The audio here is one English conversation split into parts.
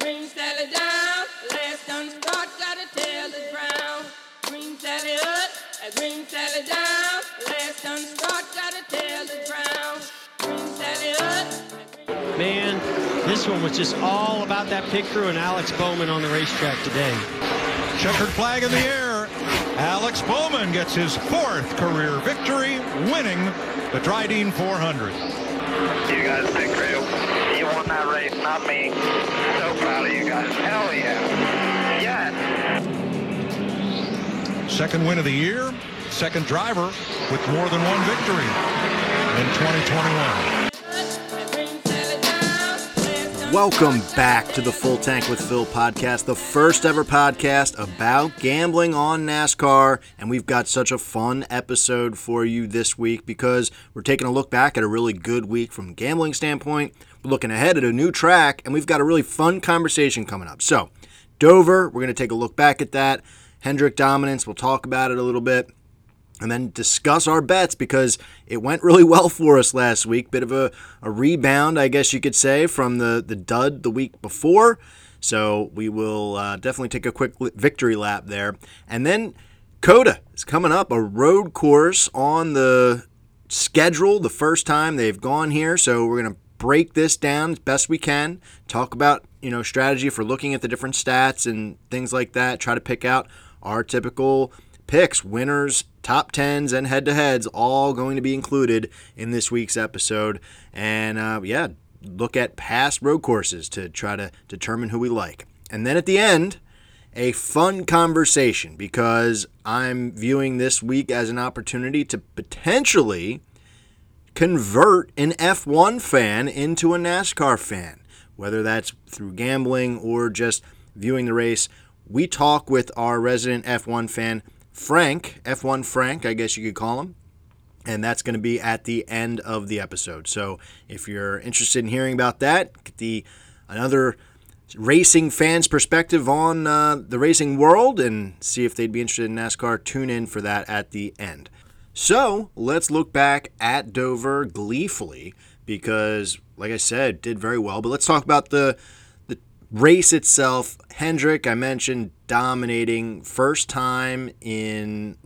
Green Sally down, last done start, gotta tell the brown. Green Sally up, Green Sally down, last done start, gotta tell the brown. Green Sally up. Man, this one was just all about that pit crew and Alex Bowman on the racetrack today. Checkered flag in the air. Alex Bowman gets his fourth career victory, winning the Dryden 400. You guys did great. You won that race, not me. So proud of you guys. Hell yeah. Yes. Second win of the year, second driver with more than one victory in 2021. Welcome back to the Full Tank with Phil podcast, the first ever podcast about gambling on NASCAR. And we've got such a fun episode for you this week because we're taking a look back at a really good week from a gambling standpoint. We're looking ahead at a new track, and we've got a really fun conversation coming up. So, Dover, we're going to take a look back at that. Hendrick dominance, we'll talk about it a little bit. And then discuss our bets, because it went really well for us last week. Bit of a rebound, I guess you could say, from the dud the week before. So, we will definitely take a quick victory lap there. And then, Coda is coming up, a road course on the schedule, the first time they've gone here. So, we're going to break this down as best we can, talk about, strategy for looking at the different stats and things like that, try to pick out our typical picks, winners, top 10s, and head-to-heads, all going to be included in this week's episode. And, look at past road courses to try to determine who we like. And then at the end, a fun conversation, because I'm viewing this week as an opportunity to potentially convert an F1 fan into a NASCAR fan, whether that's through gambling or just viewing the race. We talk with our resident F1 fan, Frank, F1 Frank, I guess you could call him, and that's going to be at the end of the episode. So if you're interested in hearing about that, get another racing fan's perspective on the racing world and see if they'd be interested in NASCAR. Tune in for that at the end. So, let's look back at Dover gleefully because, like I said, did very well. But let's talk about the race itself. Hendrick, I mentioned, dominating. First time in,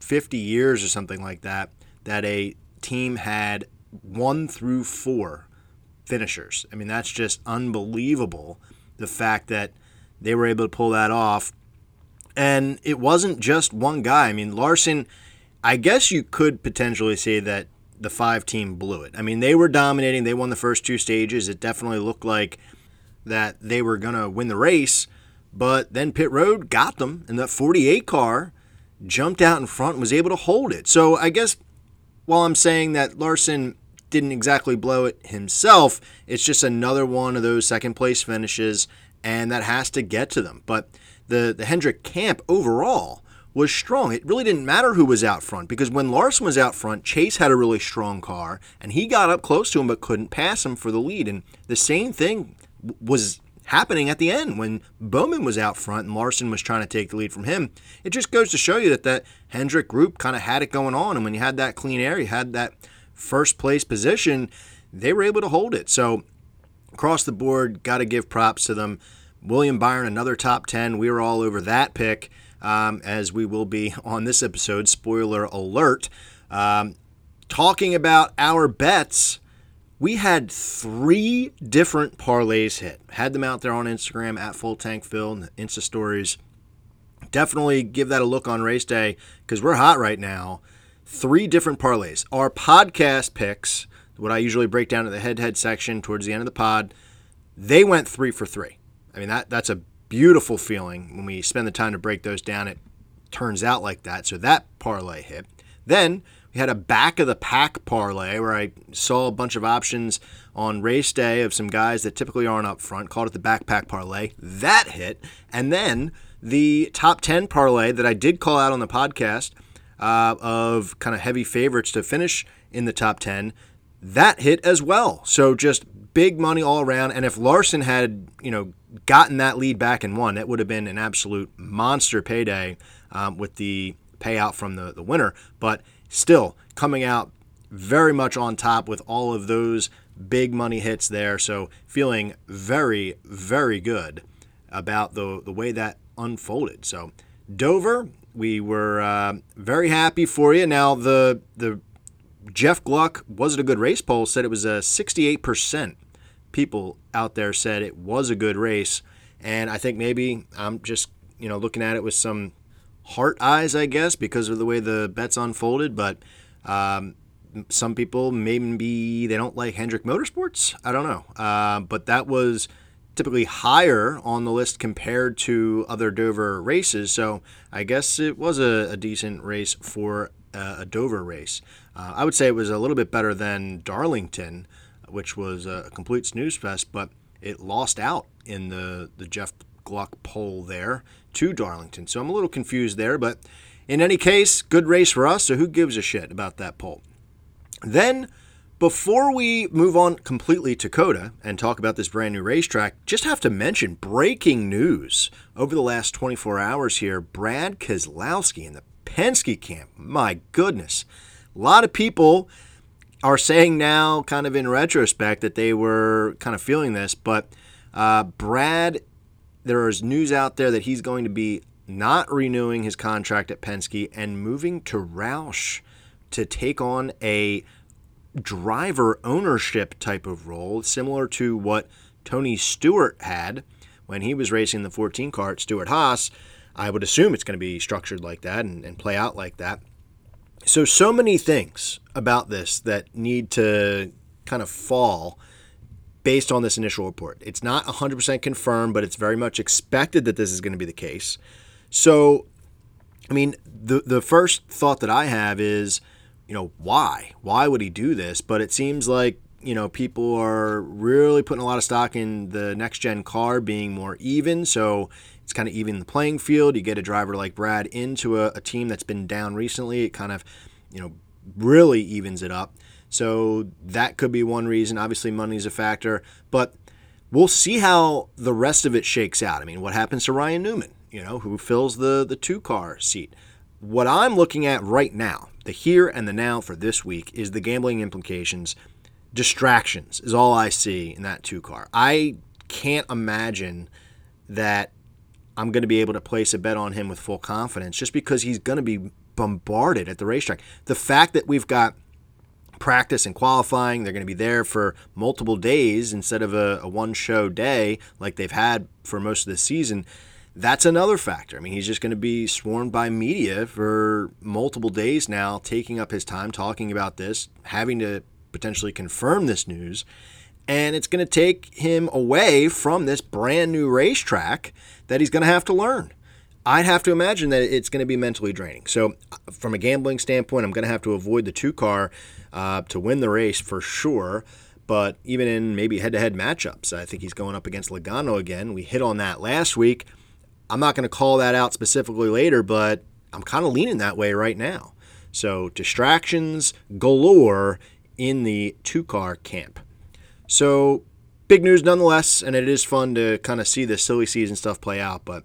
50 years or something like that a team had 1 through 4 finishers. I mean, that's just unbelievable, the fact that they were able to pull that off. And it wasn't just one guy. I mean, Larson, I guess you could potentially say that the 5 team blew it. I mean, they were dominating. They won the first 2 stages. It definitely looked like that they were going to win the race, but then pit road got them, and that 48 car jumped out in front and was able to hold it. So I guess while I'm saying that Larson didn't exactly blow it himself, it's just another one of those second-place finishes, and that has to get to them. But the Hendrick camp overall was strong. It really didn't matter who was out front, because when Larson was out front, Chase had a really strong car, and he got up close to him but couldn't pass him for the lead. And the same thing was happening at the end when Bowman was out front and Larson was trying to take the lead from him. It just goes to show you that Hendrick group kind of had it going on, and when you had that clean air, you had that first place position, they were able to hold it. So across the board, got to give props to them. William Byron, another top 10. We were all over that pick. As we will be on this episode, spoiler alert. Talking about our bets, we had 3 different parlays hit. Had them out there on Instagram at Full Tank Phil and the Insta stories. Definitely give that a look on race day because we're hot right now. 3 different parlays. Our podcast picks, what I usually break down at the head-to-head section towards the end of the pod, they went 3 for 3. I mean, that's a beautiful feeling when we spend the time to break those down. It turns out like that. So that parlay hit. Then we had a back of the pack parlay where I saw a bunch of options on race day of some guys that typically aren't up front. Called it the backpack parlay. That hit. And then the top 10 parlay that I did call out on the podcast of kind of heavy favorites to finish in the top 10. That hit as well. So just big money all around. And if Larson had, gotten that lead back and won, that would have been an absolute monster payday with the payout from the winner. But still coming out very much on top with all of those big money hits there. So feeling very, very good about the way that unfolded. So Dover, we were very happy for you. Now, the Jeff Gluck, was it a good race poll, said it was a 68% people out there said it was a good race. And I think maybe I'm just, looking at it with some heart eyes, I guess, because of the way the bets unfolded. But some people, maybe they don't like Hendrick Motorsports. I don't know. But that was typically higher on the list compared to other Dover races. So I guess it was a decent race for a Dover race. I would say it was a little bit better than Darlington, which was a complete snooze fest, but it lost out in the Jeff Gluck poll there to Darlington. So I'm a little confused there, but in any case, good race for us. So who gives a shit about that poll? Then, before we move on completely to COTA and talk about this brand new racetrack, just have to mention breaking news over the last 24 hours here. Brad Keselowski in the Penske camp. My goodness. A lot of people are saying now, kind of in retrospect, that they were kind of feeling this, but Brad, there is news out there that he's going to be not renewing his contract at Penske and moving to Roush to take on a driver ownership type of role, similar to what Tony Stewart had when he was racing the 14 car at Stewart Haas. I would assume it's going to be structured like that and play out like that. So many things about this that need to kind of fall based on this initial report. It's not 100% confirmed, but it's very much expected that this is going to be the case. So, I mean, the first thought that I have is, why? Why would he do this? But it seems like, people are really putting a lot of stock in the next-gen car being more even. So it's kind of even the playing field. You get a driver like Brad into a team that's been down recently. It kind of, really evens it up. So that could be one reason. Obviously, money's a factor. But we'll see how the rest of it shakes out. I mean, what happens to Ryan Newman, who fills the two-car seat? What I'm looking at right now, the here and the now for this week, is the gambling implications. Distractions is all I see in that two-car. I can't imagine that I'm going to be able to place a bet on him with full confidence just because he's going to be bombarded at the racetrack. The fact that we've got practice and qualifying, they're going to be there for multiple days instead of a one-show day like they've had for most of the season, that's another factor. I mean, he's just going to be swarmed by media for multiple days now, taking up his time talking about this, having to potentially confirm this news. And it's going to take him away from this brand new racetrack that he's going to have to learn. I'd have to imagine that it's going to be mentally draining. So from a gambling standpoint, I'm going to have to avoid the two-car to win the race for sure. But even in maybe head-to-head matchups, I think he's going up against Logano again. We hit on that last week. I'm not going to call that out specifically later, but I'm kind of leaning that way right now. So distractions galore in the two-car camp. So big news nonetheless, and it is fun to kind of see this silly season stuff play out, but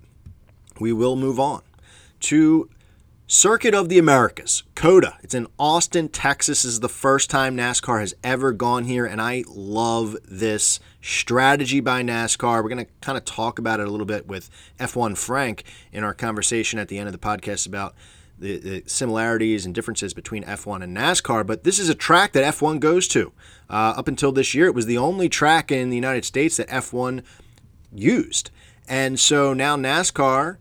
we will move on to Circuit of the Americas, COTA. It's in Austin, Texas. This is the first time NASCAR has ever gone here, and I love this strategy by NASCAR. We're going to kind of talk about it a little bit with F1 Frank in our conversation at the end of the podcast about the similarities and differences between F1 and NASCAR, but this is a track that F1 goes to. Up until this year, it was the only track in the United States that F1 used. And so now NASCAR,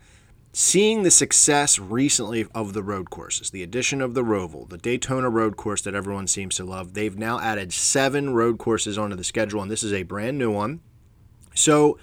seeing the success recently of the road courses, the addition of the Roval, the Daytona Road Course that everyone seems to love, they've now added 7 road courses onto the schedule, and this is a brand new one. So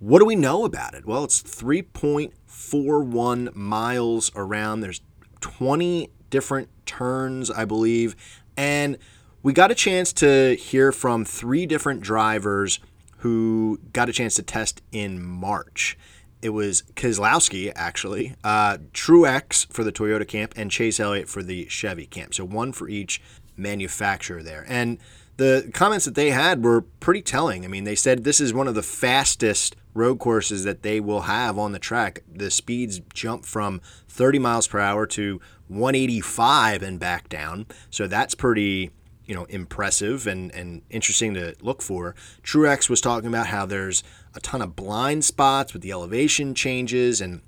what do we know about it? Well, it's 3.41 miles around. There's 20 different turns, I believe. And we got a chance to hear from 3 different drivers who got a chance to test in March. It was Keselowski, actually, Truex for the Toyota camp, and Chase Elliott for the Chevy camp. So one for each manufacturer there. And the comments that they had were pretty telling. I mean, they said this is one of the fastest road courses that they will have on the track. The speeds jump from 30 miles per hour to 185 and back down. So that's pretty you know, impressive and interesting to look for. Truex was talking about how there's a ton of blind spots with the elevation changes, and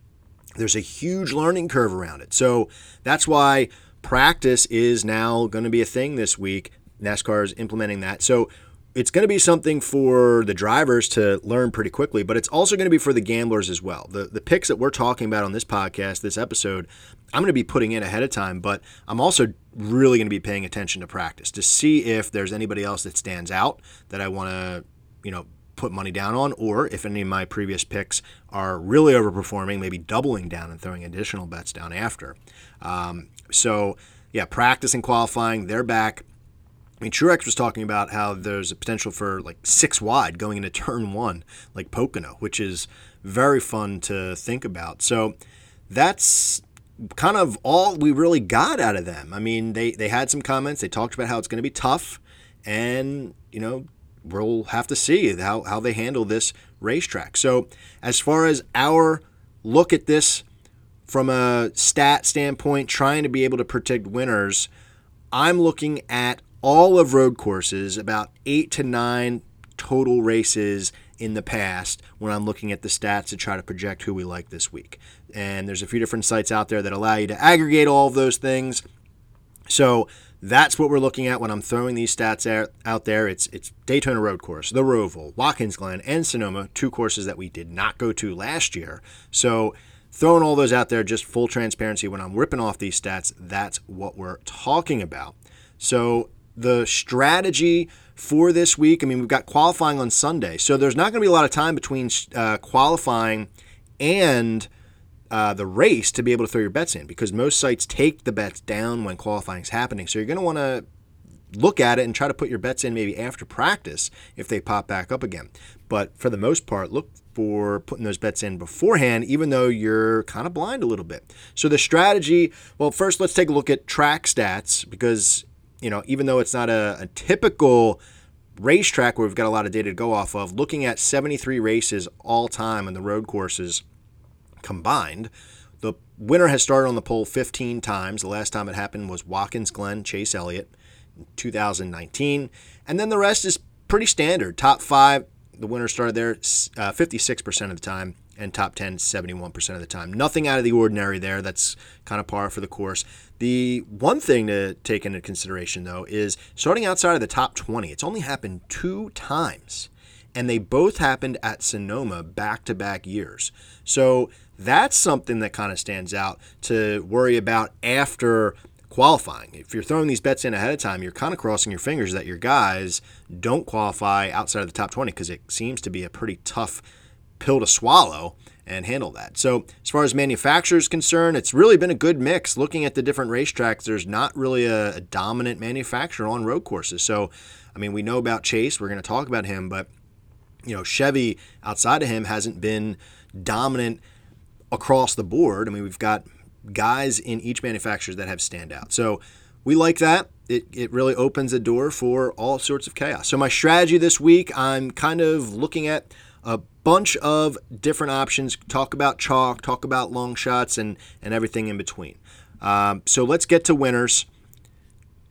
there's a huge learning curve around it. So that's why practice is now going to be a thing this week. NASCAR is implementing that. So it's going to be something for the drivers to learn pretty quickly, but it's also going to be for the gamblers as well. The picks that we're talking about on this podcast, this episode, I'm going to be putting in ahead of time, but I'm also really going to be paying attention to practice to see if there's anybody else that stands out that I want to, you know, put money down on, or if any of my previous picks are really overperforming, maybe doubling down and throwing additional bets down after. So yeah, practice and qualifying, they're back. I mean, Truex was talking about how there's a potential for like 6 wide going into turn 1, like Pocono, which is very fun to think about. So that's kind of all we really got out of them. I mean, they had some comments. They talked about how it's going to be tough, and, you know, we'll have to see how they handle this racetrack. So as far as our look at this from a stat standpoint, trying to be able to predict winners, I'm looking at all of road courses, about 8 to 9 total races in the past when I'm looking at the stats to try to project who we like this week. And there's a few different sites out there that allow you to aggregate all of those things. So that's what we're looking at when I'm throwing these stats out there. It's Daytona Road Course, the Roval, Watkins Glen, and Sonoma, 2 courses that we did not go to last year. So throwing all those out there, just full transparency, when I'm ripping off these stats, that's what we're talking about. So the strategy for this week, I mean, we've got qualifying on Sunday, so there's not going to be a lot of time between qualifying and the race to be able to throw your bets in, because most sites take the bets down when qualifying is happening. So you're going to want to look at it and try to put your bets in maybe after practice if they pop back up again. But for the most part, look for putting those bets in beforehand, even though you're kind of blind a little bit. So the strategy, well, first let's take a look at track stats, because, you know, even though it's not a typical racetrack where we've got a lot of data to go off of, looking at 73 races all time in the road courses combined, the winner has started on the pole 15 times. The last time it happened was Watkins Glen, Chase Elliott, in 2019. And then the rest is pretty standard. Top 5, the winner started there 56% of the time, and top 10, 71% of the time. Nothing out of the ordinary there. That's kind of par for the course. The one thing to take into consideration, though, is starting outside of the top 20. It's only happened 2 times, and they both happened at Sonoma back-to-back years. So that's something that kind of stands out to worry about after qualifying. If you're throwing these bets in ahead of time, you're kind of crossing your fingers that your guys don't qualify outside of the top 20, because it seems to be a pretty tough pill to swallow and handle that. So as far as manufacturers concerned, it's really been a good mix. Looking at the different racetracks, there's not really a dominant manufacturer on road courses. So, I mean, we know about Chase. We're going to talk about him, but, you know, Chevy outside of him hasn't been dominant across the board. I mean, we've got guys in each manufacturer that have standout. So we like that. It really opens the door for all sorts of chaos. So my strategy this week, I'm kind of looking at a bunch of different options, talk about chalk, talk about long shots, and everything in between. So let's get to winners.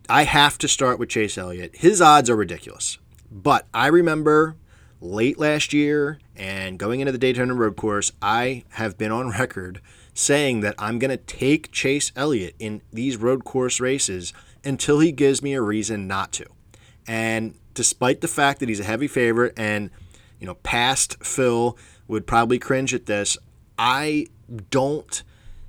I have to start with Chase Elliott. His odds are ridiculous. But I remember late last year and going into the Daytona Road Course, I have been on record saying that I'm going to take Chase Elliott in these road course races until he gives me a reason not to. And despite the fact that he's a heavy favorite, and, you know, past Phil would probably cringe at this, I don't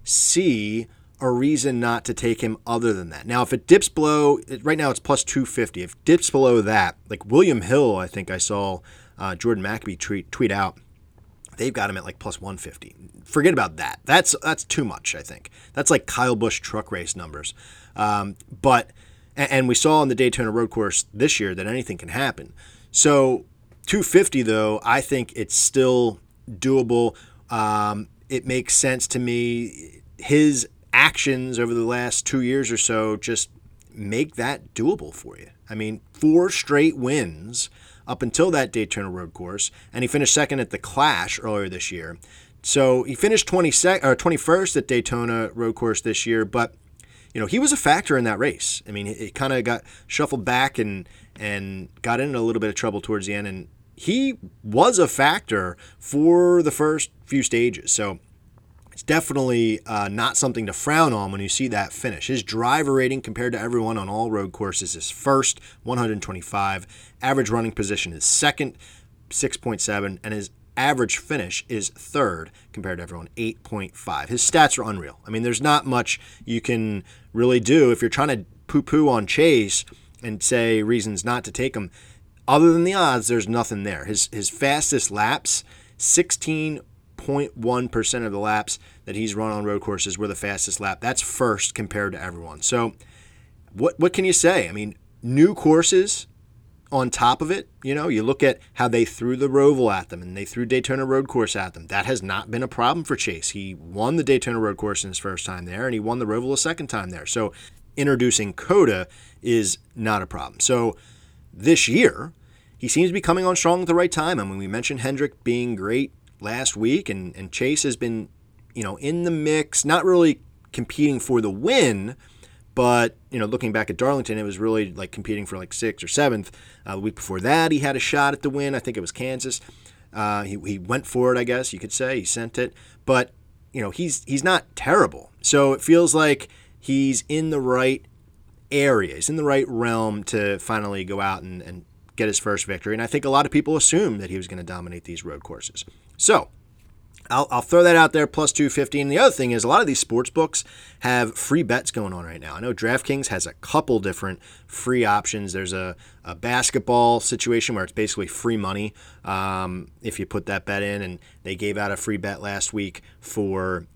see a reason not to take him other than that. Now, if it dips below, right now it's plus 250. If it dips below that, like William Hill, I think I saw Jordan McAbee tweet out, they've got him at like plus 150. Forget about that. That's too much, I think. That's like Kyle Busch truck race numbers. And we saw in the Daytona Road Course this year that anything can happen. So 250, though, I think it's still doable. It makes sense to me. His actions over the last 2 years or so just make that doable for you. I mean, 4 straight wins up until that Daytona Road Course, and he finished second at the Clash earlier this year. So he finished 22nd or 21st at Daytona Road Course this year, but, you know, he was a factor in that race. I mean, it kind of got shuffled back and got into a little bit of trouble towards the end, and he was a factor for the first few stages. So it's definitely not something to frown on when you see that finish. His driver rating compared to everyone on all road courses is first, 125. Average running position is second, 6.7. And his average finish is third compared to everyone, 8.5. His stats are unreal. I mean, there's not much you can really do if you're trying to poo-poo on Chase and say reasons not to take him. Other than the odds, there's nothing there. His fastest laps, 16.1% of the laps that he's run on road courses were the fastest lap. That's first compared to everyone. So what can you say? I mean, new courses on top of it, you know, you look at how they threw the Roval at them and they threw Daytona Road Course at them. That has not been a problem for Chase. He won the Daytona Road Course in his first time there, and he won the Roval a second time there. So introducing COTA is not a problem. So this year, he seems to be coming on strong at the right time. I mean, we mentioned Hendrick being great last week, and Chase has been, you know, in the mix, not really competing for the win, but, you know, looking back at Darlington, it was really like competing for like 6th or 7th. The week before that, he had a shot at the win. I think it was Kansas. He went for it, I guess you could say. He sent it, but, you know, he's not terrible. So it feels like he's in the right area. He's in the right realm to finally go out and get his first victory. And I think a lot of people assumed that he was going to dominate these road courses. So I'll throw that out there, plus 250. And the other thing is a lot of these sports books have free bets going on right now. I know DraftKings has a couple different free options. There's a basketball situation where it's basically free money if you put that bet in. And they gave out a free bet last week for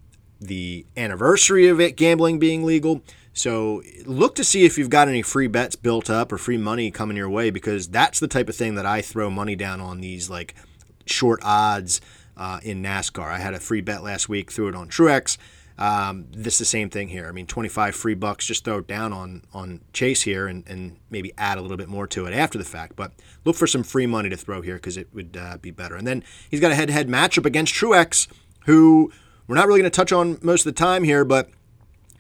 the anniversary of it gambling being legal. So look to see if you've got any free bets built up or free money coming your way, because that's the type of thing that I throw money down on, these like short odds in NASCAR. I had a free bet last week, threw it on Truex. This is the same thing here. I mean, $25 free bucks, just throw it down on Chase here and maybe add a little bit more to it after the fact. But look for some free money to throw here because it would be better. And then he's got a head-to-head matchup against Truex, who we're not really going to touch on most of the time here, but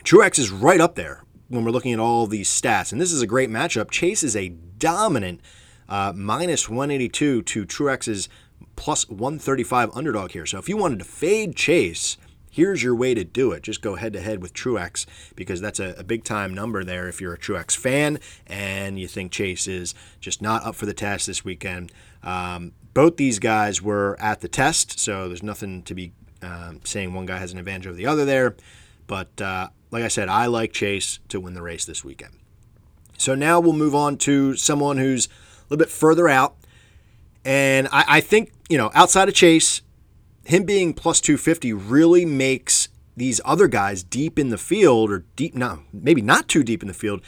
Truex is right up there when we're looking at all these stats, and this is a great matchup. Chase is a dominant minus 182 to Truex's plus 135 underdog here. So if you wanted to fade Chase, here's your way to do it. Just go head-to-head with Truex, because that's a big-time number there if you're a Truex fan and you think Chase is just not up for the test this weekend. Both these guys were at the test, so there's nothing to be saying one guy has an advantage over the other there. But like I said, I like Chase to win the race this weekend. So now we'll move on to someone who's a little bit further out. And I think, you know, outside of Chase, him being plus 250 really makes these other guys deep in the field, or deep, no, maybe not too deep in the field,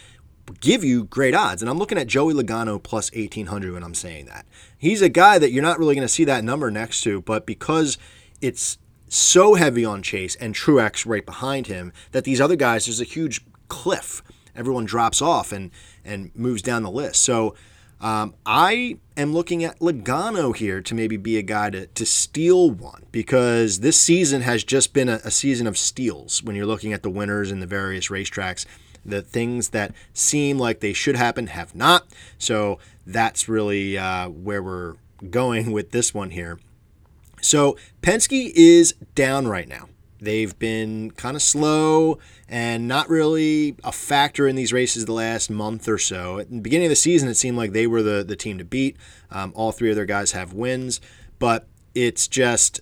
give you great odds. And I'm looking at Joey Logano plus 1,800 when I'm saying that. He's a guy that you're not really going to see that number next to, but because it's so heavy on Chase and Truex right behind him that these other guys, there's a huge cliff. Everyone drops off and moves down the list. So I am looking at Logano here to maybe be a guy to steal one, because this season has just been a season of steals when you're looking at the winners in the various racetracks. The things that seem like they should happen have not. So that's really where we're going with this one here. So Penske is down right now. They've been kind of slow and not really a factor in these races the last month or so. At the beginning of the season, it seemed like they were the team to beat. All three of their guys have wins, but it's just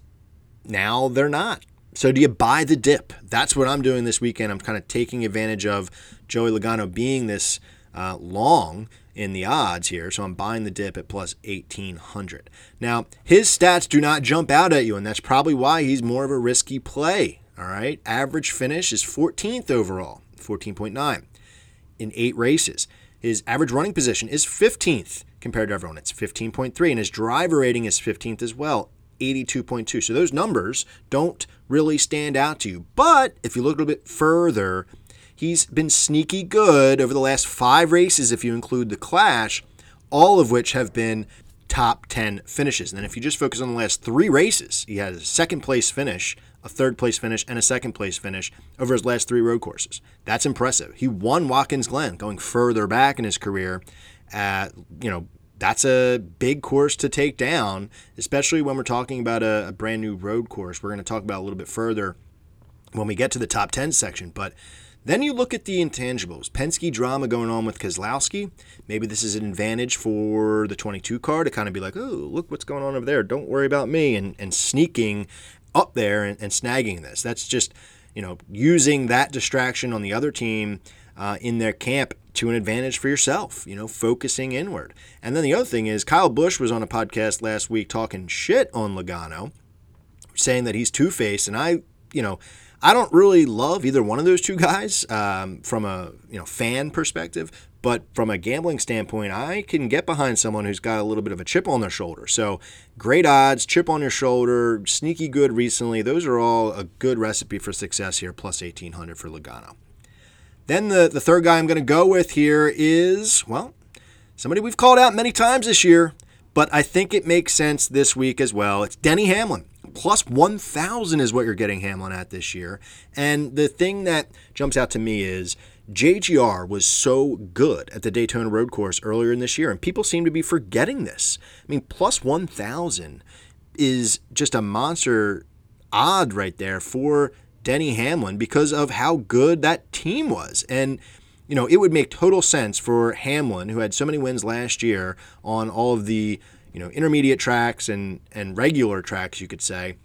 now they're not. So do you buy the dip? That's what I'm doing this weekend. I'm kind of taking advantage of Joey Logano being this long in the odds here, so I'm buying the dip at plus 1,800. Now, his stats do not jump out at you, and that's probably why he's more of a risky play, all right? Average finish is 14th overall, 14.9 in 8 races. His average running position is 15th compared to everyone. It's 15.3, and his driver rating is 15th as well, 82.2. So those numbers don't really stand out to you, but if you look a little bit further, he's been sneaky good over the last 5 races, if you include the Clash, all of which have been top 10 finishes. And then if you just focus on the last three races, he has a second-place finish, a third-place finish, and a second-place finish over his last three road courses. That's impressive. He won Watkins Glen, going further back in his career. That's a big course to take down, especially when we're talking about a brand new road course. We're going to talk about a little bit further when we get to the top 10 section. But then you look at the intangibles. Penske drama going on with Keselowski. Maybe this is an advantage for the 22 car to kind of be like, oh, look what's going on over there. Don't worry about me, and sneaking up there and snagging this. That's just, using that distraction on the other team in their camp to an advantage for yourself, focusing inward. And then the other thing is Kyle Busch was on a podcast last week talking shit on Logano, saying that he's two-faced. And I don't really love either one of those two guys from a fan perspective, but from a gambling standpoint, I can get behind someone who's got a little bit of a chip on their shoulder. So great odds, chip on your shoulder, sneaky good recently. Those are all a good recipe for success here, plus 1,800 for Logano. Then the third guy I'm going to go with here is, somebody we've called out many times this year, but I think it makes sense this week as well. It's Denny Hamlin. Plus 1,000 is what you're getting Hamlin at this year. And the thing that jumps out to me is JGR was so good at the Daytona Road Course earlier in this year, and people seem to be forgetting this. I mean, plus 1,000 is just a monster odd right there for Denny Hamlin because of how good that team was. And, it would make total sense for Hamlin, who had so many wins last year on all of the, intermediate tracks and regular tracks, you could say,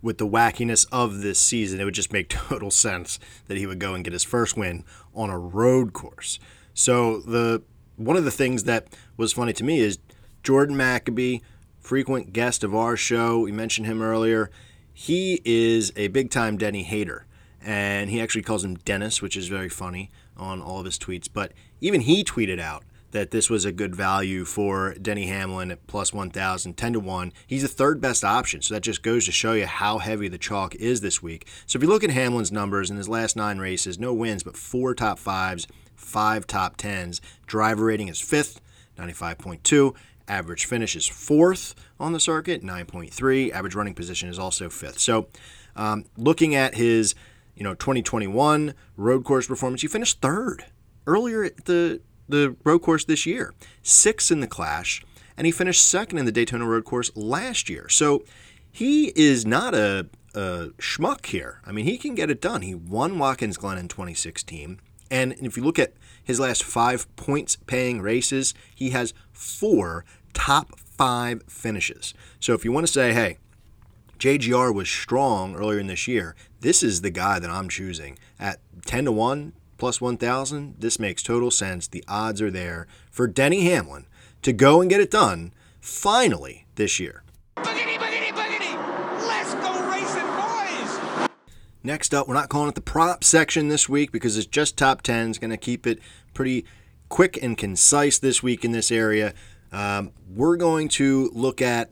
with the wackiness of this season. It would just make total sense that he would go and get his first win on a road course. So one of the things that was funny to me is Jordan Maccabee, frequent guest of our show. We mentioned him earlier. He is a big-time Denny hater, and he actually calls him Dennis, which is very funny on all of his tweets. But even he tweeted out that this was a good value for Denny Hamlin at plus 1,000, 10-1. He's the third-best option, so that just goes to show you how heavy the chalk is this week. So if you look at Hamlin's numbers in his last 9 races, no wins, but 4 top 5s, 5 top 10s. Driver rating is 5th, 95.2. Average finish is 4th on the circuit, 9.3. Average running position is also 5th. So looking at his 2021 road course performance, he finished 3rd earlier at the road course this year, 6th in the Clash, and he finished 2nd in the Daytona Road Course last year. So he is not a schmuck here. I mean, he can get it done. He won Watkins Glen in 2016. And if you look at his last 5 points-paying races, he has 4 top 5 finishes. So if you want to say, hey, JGR was strong earlier in this year, this is the guy that I'm choosing. At 10-1, plus 1,000, this makes total sense. The odds are there for Denny Hamlin to go and get it done finally this year. Next up, we're not calling it the prop section this week because it's just top 10. It's going to keep it pretty quick and concise this week in this area. We're going to look at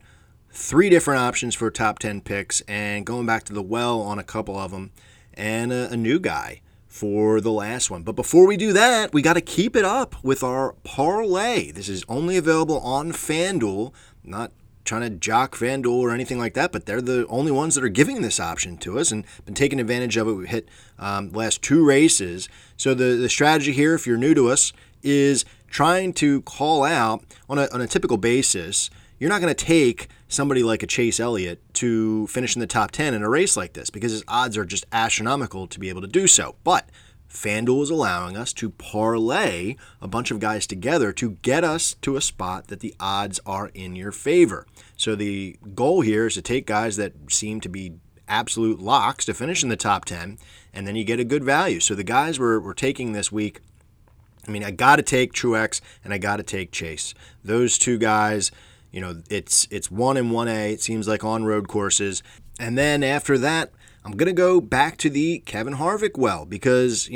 3 different options for top 10 picks and going back to the well on a couple of them and a new guy for the last one. But before we do that, we got to keep it up with our parlay. This is only available on FanDuel, not trying to jock FanDuel or anything like that, but they're the only ones that are giving this option to us and been taking advantage of it. We've hit the last 2 races. So the strategy here, if you're new to us, is trying to call out on a typical basis. You're not going to take somebody like a Chase Elliott to finish in the top 10 in a race like this because his odds are just astronomical to be able to do so. But FanDuel is allowing us to parlay a bunch of guys together to get us to a spot that the odds are in your favor. So the goal here is to take guys that seem to be absolute locks to finish in the top 10, and then you get a good value. So the guys we're taking this week, I got to take Truex and I got to take Chase. Those 2 guys, it's 1 and 1A, it seems like, on road courses. And then after that, I'm going to go back to the Kevin Harvick well because,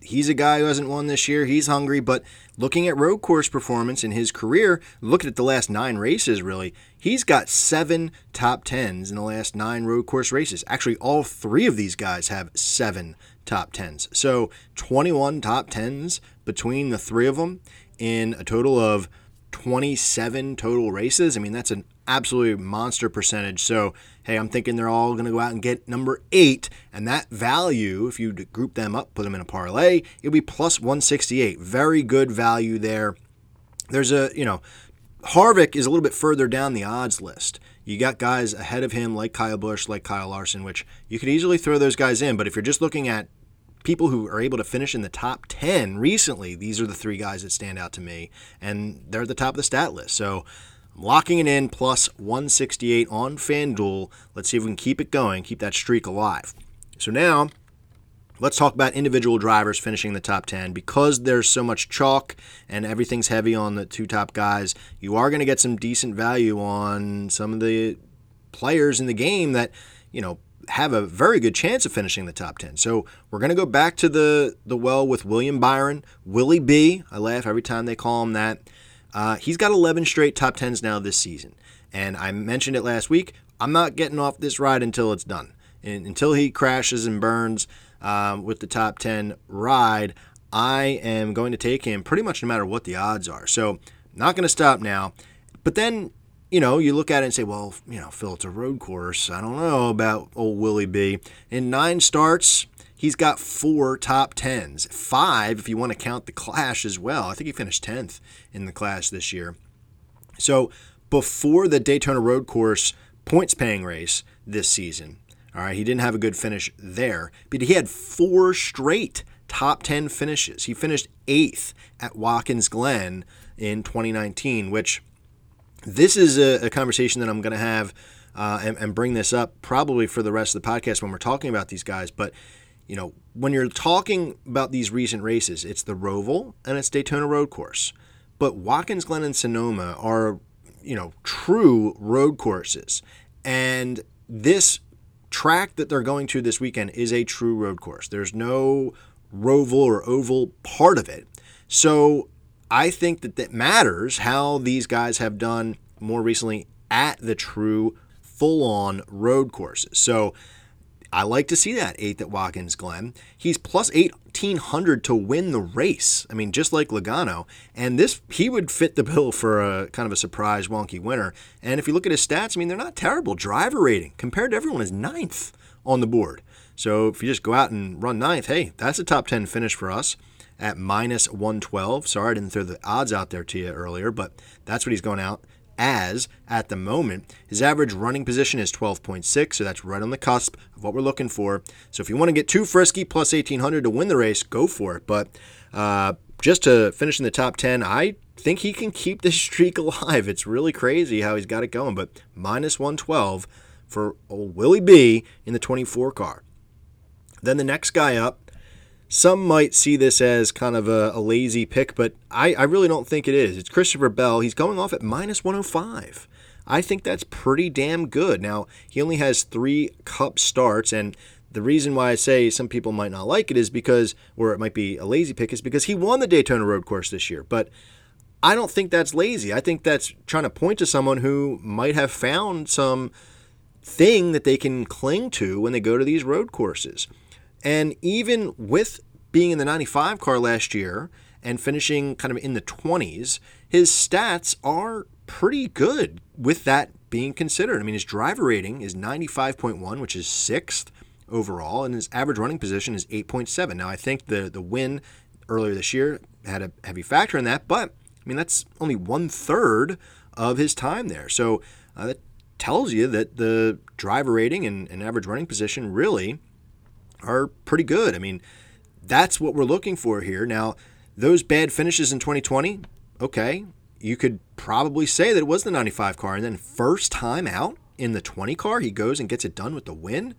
he's a guy who hasn't won this year. He's hungry. But looking at road course performance in his career, looking at the last 9 races, really, he's got 7 top 10s in the last 9 road course races. Actually, all 3 of these guys have 7 top 10s. So 21 top 10s between the 3 of them in a total of 27 total races. I mean, that's an absolute monster percentage. So, hey, I'm thinking they're all going to go out and get number 8. And that value, if you group them up, put them in a parlay, it'll be plus 168. Very good value there. There's a, you know, Harvick is a little bit further down the odds list. You got guys ahead of him like Kyle Busch, like Kyle Larson, which you could easily throw those guys in. But if you're just looking at people who are able to finish in the top 10 recently, these are the three guys that stand out to me, and they're at the top of the stat list. So I'm locking it in plus 168 on FanDuel. Let's see if we can keep it going, keep that streak alive. So now let's talk about individual drivers finishing in the top 10. Because there's so much chalk and everything's heavy on the two top guys, you are going to get some decent value on some of the players in the game that, you know, have a very good chance of finishing the top 10. So we're going to go back to the well with William Byron, Willie B. I laugh every time they call him that. He's got 11 straight top 10s now this season. And I mentioned it last week. I'm not getting off this ride until it's done. And until he crashes and burns with the top 10 ride, I am going to take him pretty much no matter what the odds are. So not going to stop now. But then, you know, you look at it and say, well, you know, Phil, it's a road course. I don't know about old Willie B. In 9 starts, he's got 4 top 10s. 5, if you want to count the Clash as well. I think he finished 10th in the Clash this year. So before the Daytona Road Course points-paying race this season, all right, he didn't have a good finish there, but he had 4 straight top 10 finishes. He finished 8th at Watkins Glen in 2019, which... this is a conversation that I'm going to have and bring this up probably for the rest of the podcast when we're talking about these guys. But, you know, when you're talking about these recent races, it's the Roval and it's Daytona Road Course. But Watkins Glen and Sonoma are, you know, true road courses. And this track that they're going to this weekend is a true road course. There's no Roval or oval part of it. So I think that that matters how these guys have done more recently at the true full-on road courses. So I like to see that 8th at Watkins Glen. He's plus 1,800 to win the race. I mean, just like Logano. And this, he would fit the bill for a kind of a surprise wonky winner. And if you look at his stats, I mean, they're not terrible. Driver rating compared to everyone is 9th on the board. So if you just go out and run 9th, hey, that's a top 10 finish for us. At minus 112. Sorry, I didn't throw the odds out there to you earlier, but that's what he's going out as at the moment. His average running position is 12.6, so that's right on the cusp of what we're looking for. So if you want to get too frisky, plus 1,800 to win the race, go for it. But just to finish in the top 10, I think he can keep this streak alive. It's really crazy how he's got it going, but minus 112 for old Willie B in the 24 car. Then the next guy up, some might see this as kind of a lazy pick, but I really don't think it is. It's Christopher Bell. He's going off at minus 105. I think that's pretty damn good. Now, he only has 3 cup starts, and the reason why I say some people might not like it is because, or it might be a lazy pick, is because he won the Daytona Road Course this year. But I don't think that's lazy. I think that's trying to point to someone who might have found some thing that they can cling to when they go to these road courses. And even with being in the 95 car last year and finishing kind of in the 20s, his stats are pretty good with that being considered. I mean, his driver rating is 95.1, which is 6th overall, and his average running position is 8.7. Now, I think the win earlier this year had a heavy factor in that, but, I mean, that's only 1/3 of his time there. So that tells you that the driver rating and average running position really are pretty good. I mean, that's what we're looking for here. Now, those bad finishes in 2020, okay, you could probably say that it was the 95 car, and then first time out in the 20 car, he goes and gets it done with the win.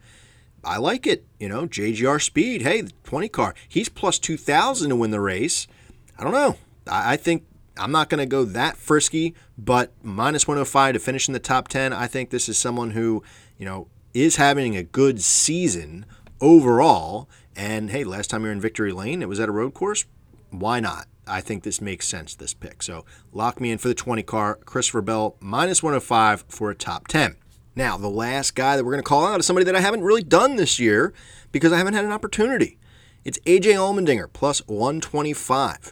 I like it. You know, JGR speed, hey, the 20 car, he's plus 2,000 to win the race. I don't know. I think I'm not going to go that frisky, but minus 105 to finish in the top 10, I think this is someone who, you know, is having a good season overall. And hey, last time you were in victory lane, it was at a road course. Why not? I think this makes sense, this pick. So lock me in for the 20 car, Christopher Bell, minus 105 for a top 10. Now, the last guy that we're going to call out is somebody that I haven't really done this year because I haven't had an opportunity. It's AJ Allmendinger, plus 125.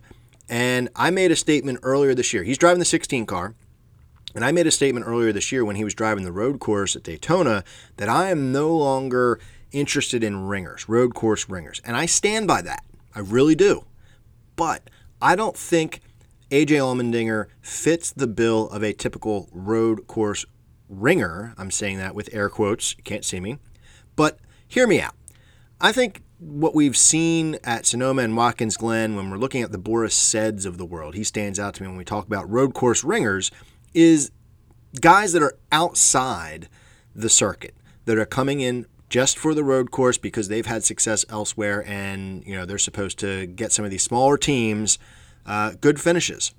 And I made a statement earlier this year. He's driving the 16 car. And I made a statement earlier this year when he was driving the road course at Daytona that I am no longer interested in ringers, road course ringers. And I stand by that. I really do. But I don't think AJ Allmendinger fits the bill of a typical road course ringer. I'm saying that with air quotes. You can't see me. But hear me out. I think what we've seen at Sonoma and Watkins Glen, when we're looking at the Boris Seds of the world, he stands out to me when we talk about road course ringers, is guys that are outside the circuit, that are coming in just for the road course because they've had success elsewhere and, you know, they're supposed to get some of these smaller teams good finishes.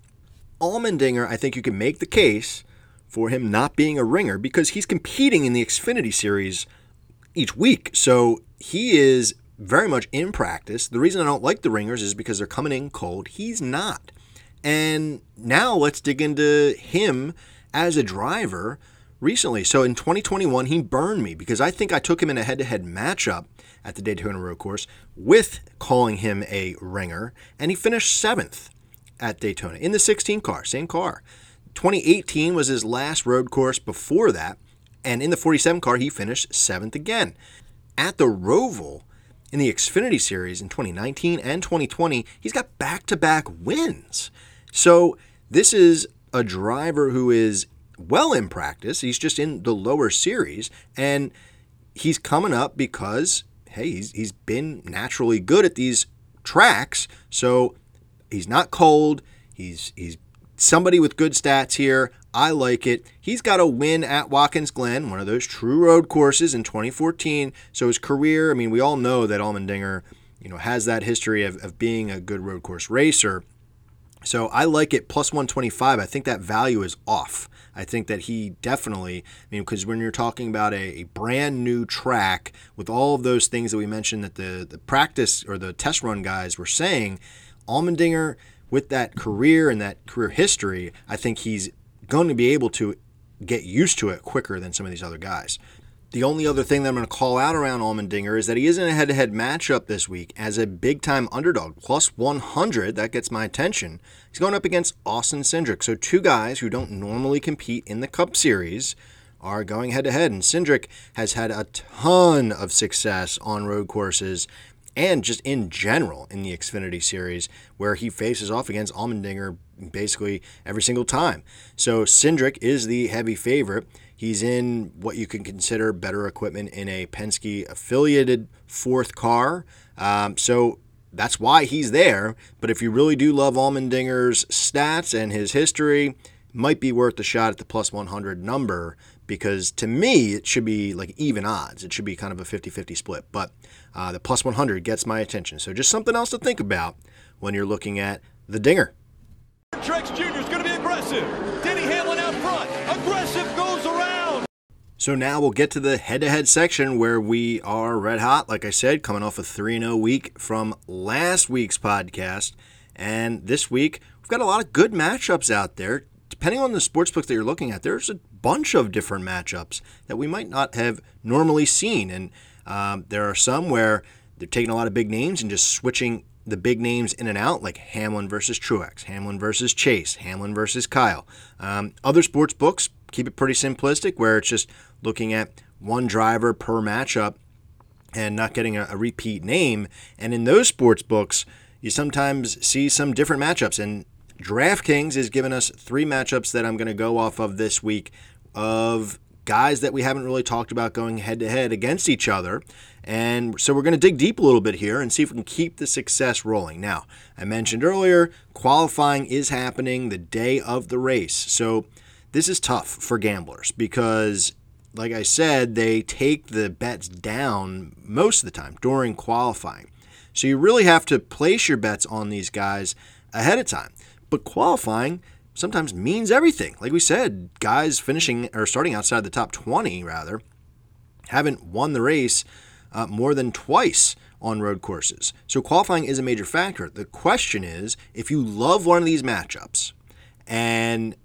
Allmendinger, I think you can make the case for him not being a ringer because he's competing in the Xfinity Series each week. So he is very much in practice. The reason I don't like the ringers is because they're coming in cold. He's not. And now let's dig into him as a driver recently. So in 2021, he burned me because I think I took him in a head-to-head matchup at the Daytona Road Course with calling him a ringer, and he finished 7th at Daytona in the 16 car, same car. 2018 was his last road course before that, and in the 47 car, he finished 7th again. At the Roval in the Xfinity Series in 2019 and 2020, he's got back-to-back wins. So this is a driver who is well in practice. He's just in the lower series, and he's coming up because, hey, he's been naturally good at these tracks, so he's not cold. He's somebody with good stats here. I like it. He's got a win at Watkins Glen, one of those true road courses in 2014. So his career, I mean, we all know that Allmendinger, you know, has that history of being a good road course racer. So I like it, plus 125. I think that value is off. I think that he definitely, I mean, because when you're talking about a brand new track with all of those things that we mentioned that the practice or the test run guys were saying, Allmendinger, with that career and that career history, I think he's going to be able to get used to it quicker than some of these other guys. The only other thing that I'm going to call out around Allmendinger is that he is in a head-to-head matchup this week as a big-time underdog, plus 100. That gets my attention. He's going up against Austin Cindric. So two guys who don't normally compete in the Cup Series are going head-to-head, and Cindric has had a ton of success on road courses and just in general in the Xfinity Series, where he faces off against Allmendinger basically every single time. So Cindric is the heavy favorite. He's in what you can consider better equipment in a Penske-affiliated 4th car. So that's why he's there. But if you really do love Allmendinger's stats and his history, it might be worth a shot at the plus 100 number, because to me, it should be like even odds. It should be kind of a 50-50 split. But the plus 100 gets my attention. So just something else to think about when you're looking at the dinger. Trex Jr. is going to be aggressive. Denny Hamlin out front. Aggressive goes around. So now we'll get to the head-to-head section where we are red hot, like I said, coming off a 3-0 week from last week's podcast. And this week, we've got a lot of good matchups out there. Depending on the sportsbook that you're looking at, there's a bunch of different matchups that we might not have normally seen. And there are some where they're taking a lot of big names and just switching the big names in and out, like Hamlin versus Truex, Hamlin versus Chase, Hamlin versus Kyle. Other sports books keep it pretty simplistic, where it's just looking at one driver per matchup and not getting a repeat name. And in those sports books, you sometimes see some different matchups. And DraftKings has given us 3 matchups that I'm going to go off of this week of guys that we haven't really talked about going head-to-head against each other. And so we're going to dig deep a little bit here and see if we can keep the success rolling. Now, I mentioned earlier, qualifying is happening the day of the race. So this is tough for gamblers because, like I said, they take the bets down most of the time during qualifying. So you really have to place your bets on these guys ahead of time. But qualifying sometimes means everything. Like we said, guys finishing or starting outside the top 20, rather, haven't won the race more than twice on road courses. So qualifying is a major factor. The question is, if you love one of these matchups and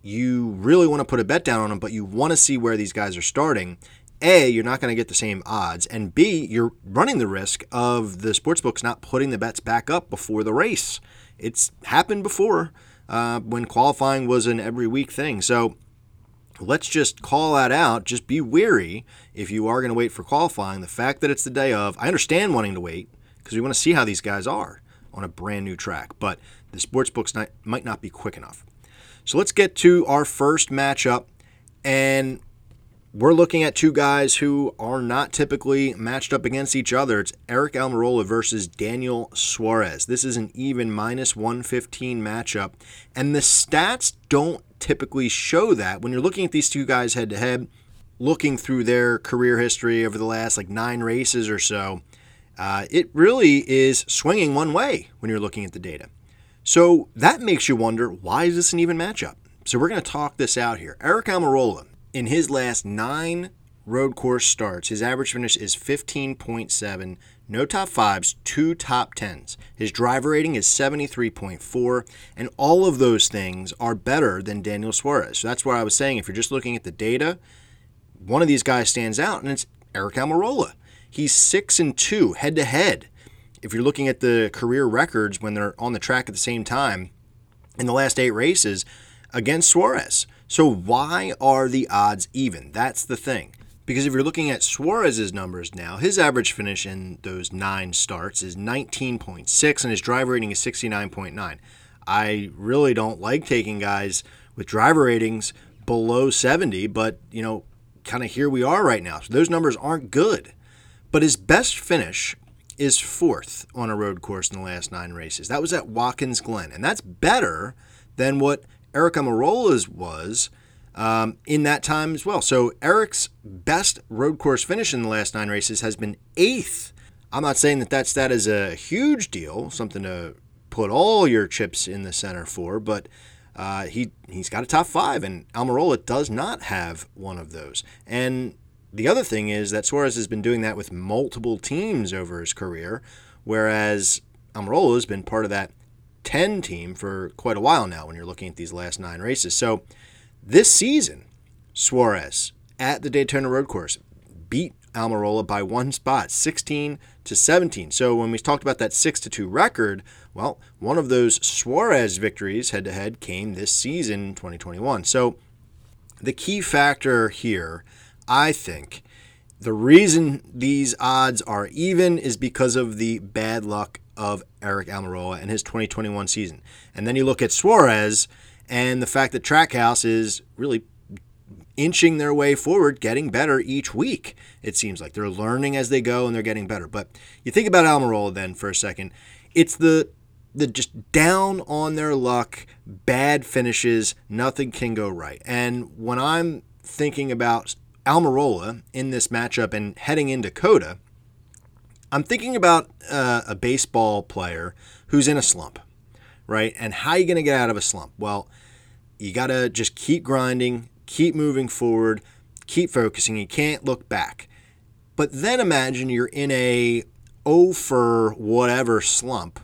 you really want to put a bet down on them, but you want to see where these guys are starting, A, you're not going to get the same odds, and B, you're running the risk of the sportsbooks not putting the bets back up before the race. It's happened before when qualifying was an every week thing. So let's just call that out. Just be wary if you are going to wait for qualifying. The fact that it's the day of, I understand wanting to wait because we want to see how these guys are on a brand new track, but the sportsbooks might not be quick enough. So let's get to our first matchup, and we're looking at two guys who are not typically matched up against each other. It's Eric Almirola versus Daniel Suarez. This is an even minus 115 matchup, and the stats don't typically show that. When you're looking at these two guys head-to-head, looking through their career history over the last like 9 races or so, it really is swinging one way when you're looking at the data. So that makes you wonder, why is this an even matchup? So we're going to talk this out here. Eric Almirola, in his last 9 road course starts, his average finish is 15.7, no top 5s, 2 top 10s. His driver rating is 73.4, and all of those things are better than Daniel Suarez. So that's why I was saying, if you're just looking at the data, one of these guys stands out, and it's Eric Almirola. He's 6-2 head-to-head. If you're looking at the career records when they're on the track at the same time in the last 8 races against Suarez. So why are the odds even? That's the thing. Because if you're looking at Suarez's numbers now, his average finish in those 9 starts is 19.6, and his driver rating is 69.9. I really don't like taking guys with driver ratings below 70, but, you know, kind of here we are right now. So those numbers aren't good. But his best finish is 4th on a road course in the last 9 races. That was at Watkins Glen, and that's better than what Eric Almirola's was in that time as well. So Eric's best road course finish in the last 9 races has been 8th. I'm not saying that that stat is a huge deal, something to put all your chips in the center for, but he's got a top 5, and Almirola does not have one of those. And the other thing is that Suarez has been doing that with multiple teams over his career, whereas Almirola has been part of that 10 team for quite a while now when you're looking at these last 9 races. So this season, Suarez at the Daytona Road Course beat Almirola by 1 spot, 16-17. So when we talked about that 6-2 record, well, one of those Suarez victories head-to-head came this season, 2021. So the key factor here, I think, the reason these odds are even is because of the bad luck of Eric Almirola and his 2021 season. And then you look at Suarez and the fact that Trackhouse is really inching their way forward, getting better each week. It seems like they're learning as they go and they're getting better. But you think about Almirola then for a second. It's the just down on their luck, bad finishes, nothing can go right. And when I'm thinking about Almirola in this matchup and heading into Coda, I'm thinking about a baseball player who's in a slump, right? And how are you going to get out of a slump? Well, you got to just keep grinding, keep moving forward, keep focusing. You can't look back. But then imagine you're in a 0 for whatever slump,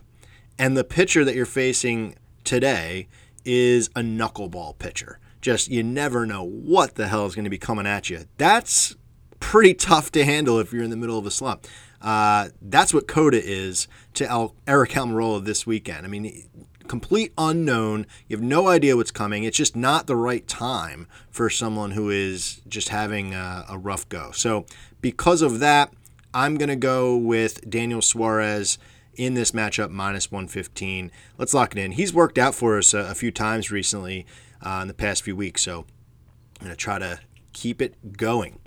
and the pitcher that you're facing today is a knuckleball pitcher. Just, you never know what the hell is going to be coming at you. That's pretty tough to handle if you're in the middle of a slump. That's what Coda is to Eric Almirola this weekend. I mean, complete unknown. You have no idea what's coming. It's just not the right time for someone who is just having a rough go. So because of that, I'm going to go with Daniel Suarez in this matchup, minus 115. Let's lock it in. He's worked out for us a few times recently. In the past few weeks, so I'm going to try to keep it going.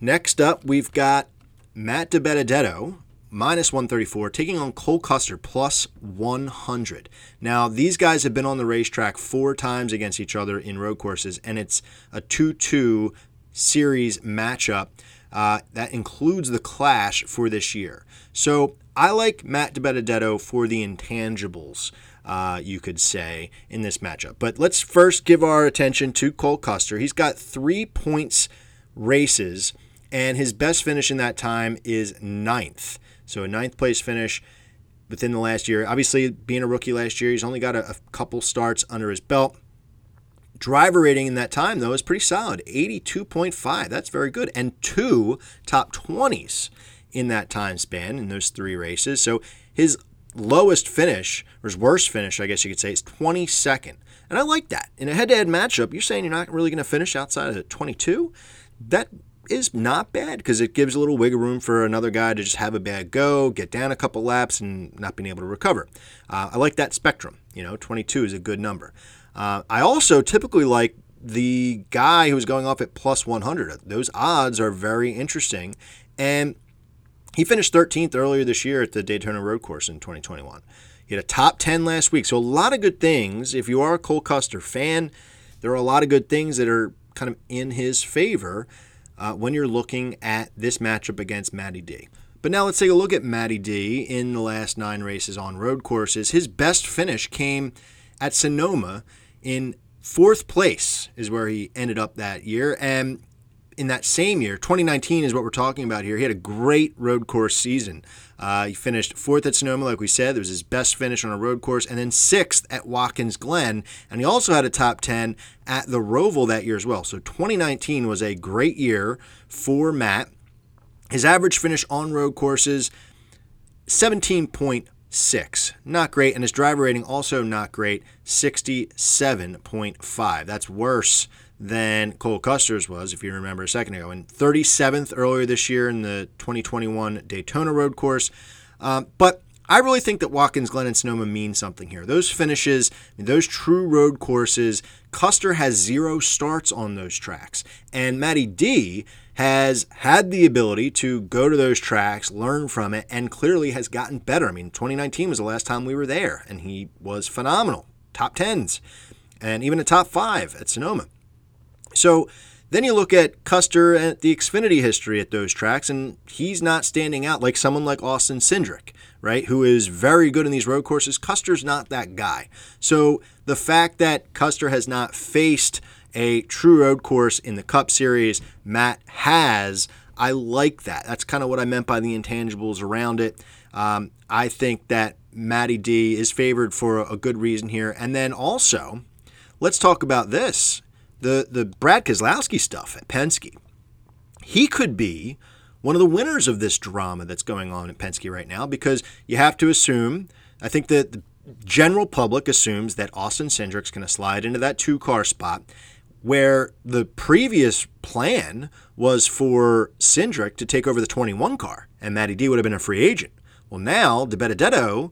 Next up, we've got Matt DiBenedetto, minus 134, taking on Cole Custer, plus 100. Now, these guys have been on the racetrack 4 times against each other in road courses, and it's a 2-2 series matchup that includes the clash for this year. So I like Matt DiBenedetto for the intangibles, you could say, in this matchup. But let's first give our attention to Cole Custer. He's got 3 points races, and his best finish in that time is 9th. So a 9th place finish within the last year. Obviously, being a rookie last year, he's only got a couple starts under his belt. Driver rating in that time, though, is pretty solid, 82.5. That's very good. And 2 top 20s in that time span in those 3 races. So his lowest finish, or his worst finish, I guess you could say, is 22nd. And I like that. In a head-to-head matchup, you're saying you're not really going to finish outside of 22? That is not bad, because it gives a little wiggle room for another guy to just have a bad go, get down a couple laps, and not being able to recover. I like that spectrum. You know, 22 is a good number. I also typically like the guy who's going off at plus 100. Those odds are very interesting. And he finished 13th earlier this year at the Daytona Road Course in 2021. He had a top 10 last week. So a lot of good things. If you are a Cole Custer fan, there are a lot of good things that are kind of in his favor when you're looking at this matchup against Matty D. But now let's take a look at Matty D in the last 9 races on road courses. His best finish came at Sonoma in 4th place is where he ended up that year. And in that same year, 2019 is what we're talking about here, he had a great road course season. He finished 4th at Sonoma, like we said. It was his best finish on a road course. And then 6th at Watkins Glen. And he also had a top 10 at the Roval that year as well. So 2019 was a great year for Matt. His average finish on road courses, 17.6. Not great. And his driver rating also not great, 67.5. That's worse than Cole Custer's was, if you remember a second ago, and 37th earlier this year in the 2021 Daytona Road Course. But I really think that Watkins Glen and Sonoma mean something here. Those finishes, those true road courses, Custer has 0 starts on those tracks. And Matty D has had the ability to go to those tracks, learn from it, and clearly has gotten better. I mean, 2019 was the last time we were there, and he was phenomenal. Top 10s, and even a top 5 at Sonoma. So then you look at Custer and the Xfinity history at those tracks, and he's not standing out like someone like Austin Cindric, right, who is very good in these road courses. Custer's not that guy. So the fact that Custer has not faced a true road course in the Cup Series, Matt has, I like that. That's kind of what I meant by the intangibles around it. I think that Matty D is favored for a good reason here. And then also, let's talk about this. The Brad Keselowski stuff at Penske, he could be one of the winners of this drama that's going on at Penske right now, because you have to assume, I think that the general public assumes that Austin Cindric's going to slide into that 2-car spot where the previous plan was for Cindric to take over the 21 car and Matty D would have been a free agent. Well, now DiBenedetto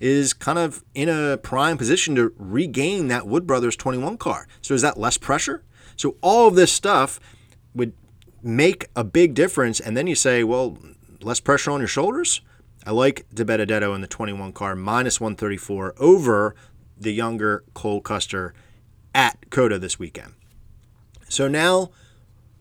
is kind of in a prime position to regain that Wood Brothers 21 car. So is that less pressure? So all of this stuff would make a big difference. And then you say, well, less pressure on your shoulders? I like DiBenedetto in the 21 car, minus 134 over the younger Cole Custer at COTA this weekend. So now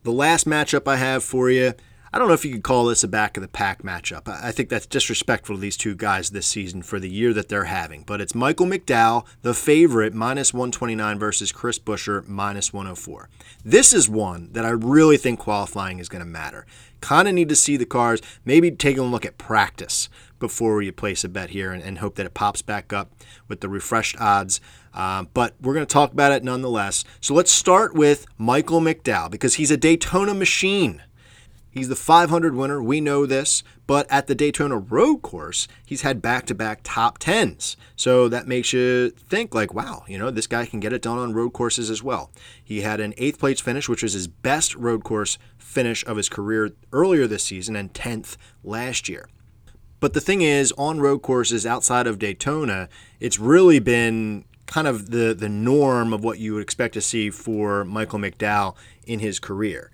the last matchup I have for you, I don't know if you could call this a back-of-the-pack matchup. I think that's disrespectful to these two guys this season for the year that they're having. But it's Michael McDowell, the favorite, minus 129 versus Chris Buescher, minus 104. This is one that I really think qualifying is going to matter. Kind of need to see the cars, maybe take a look at practice before you place a bet here and hope that it pops back up with the refreshed odds. But we're going to talk about it nonetheless. So let's start with Michael McDowell, because he's a Daytona machine. He's the 500 winner. We know this. But at the Daytona Road Course, he's had back-to-back top 10s. So that makes you think like, wow, you know, this guy can get it done on road courses as well. He had an 8th place finish, which was his best road course finish of his career earlier this season, and 10th last year. But the thing is, on road courses outside of Daytona, it's really been kind of the norm of what you would expect to see for Michael McDowell in his career.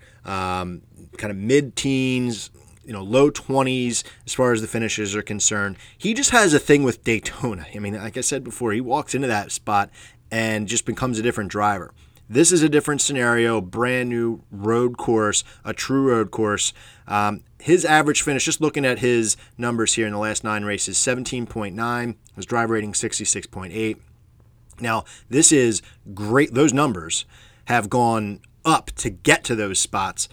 Kind of mid-teens, you know, low 20s as far as the finishes are concerned. He just has a thing with Daytona. I mean, like I said before, he walks into that spot and just becomes a different driver. This is a different scenario, brand new road course, a true road course. His average finish, just looking at his numbers here in the last 9 races, 17.9, his driver rating 66.8. Now, this is great. Those numbers have gone up to get to those spots.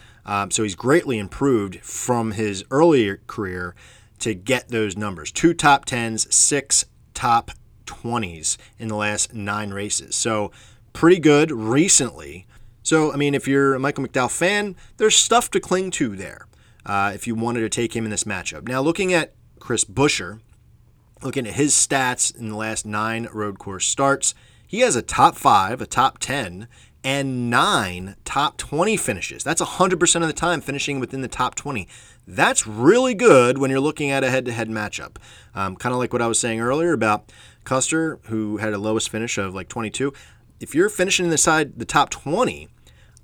So he's greatly improved from his earlier career to get those numbers. 2 top 10s, 6 top 20s in the last 9 races. So pretty good recently. So, I mean, if you're a Michael McDowell fan, there's stuff to cling to there if you wanted to take him in this matchup. Now, looking at Chris Buescher, looking at his stats in the last 9 road course starts, he has a top 5, a top 10, and 9 top 20 finishes. That's 100% of the time finishing within the top 20. That's really good when you're looking at a head-to-head matchup. Kind of like what I was saying earlier about Custer, who had a lowest finish of like 22. If you're finishing the top 20,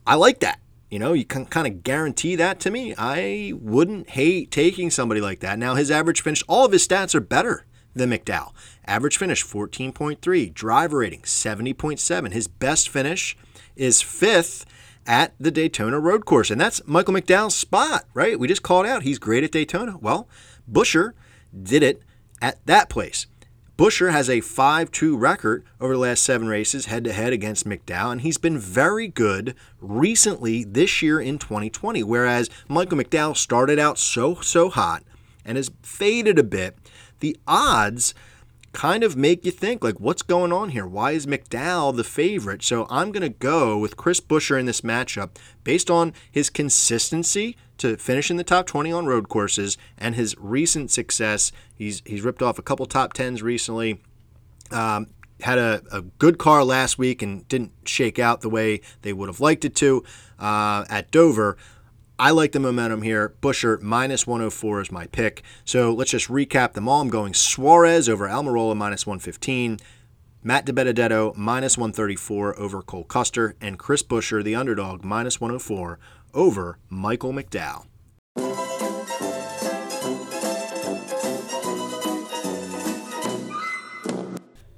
I like that. You know, you can kind of guarantee that to me. I wouldn't hate taking somebody like that. Now, his average finish, all of his stats are better than McDowell. Average finish, 14.3. Driver rating, 70.7. His best finish is 5th at the Daytona Road Course. And that's Michael McDowell's spot, right? We just called out he's great at Daytona. Well, Buescher did it at that place. Buescher has a 5-2 record over the last 7 races head-to-head against McDowell, and he's been very good recently this year in 2020, whereas Michael McDowell started out so hot and has faded a bit. The odds kind of make you think, like, what's going on here? Why is McDowell the favorite? So I'm going to go with Chris Buescher in this matchup based on his consistency to finish in the top 20 on road courses and his recent success. He's ripped off a couple top 10s recently, had a good car last week and didn't shake out the way they would have liked it to at Dover. I like the momentum here. Buescher, minus 104 is my pick. So let's just recap them all. I'm going Suarez over Almirola, minus 115. Matt DiBenedetto, minus 134 over Cole Custer. And Chris Buescher, the underdog, minus 104 over Michael McDowell.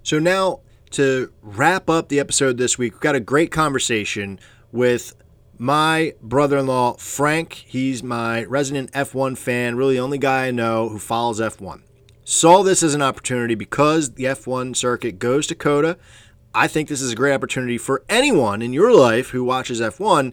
So now to wrap up the episode this week, we've got a great conversation with my brother-in-law, Frank. He's my resident F1 fan, really the only guy I know who follows F1. Saw this as an opportunity because the F1 circuit goes to COTA. I think this is a great opportunity for anyone in your life who watches F1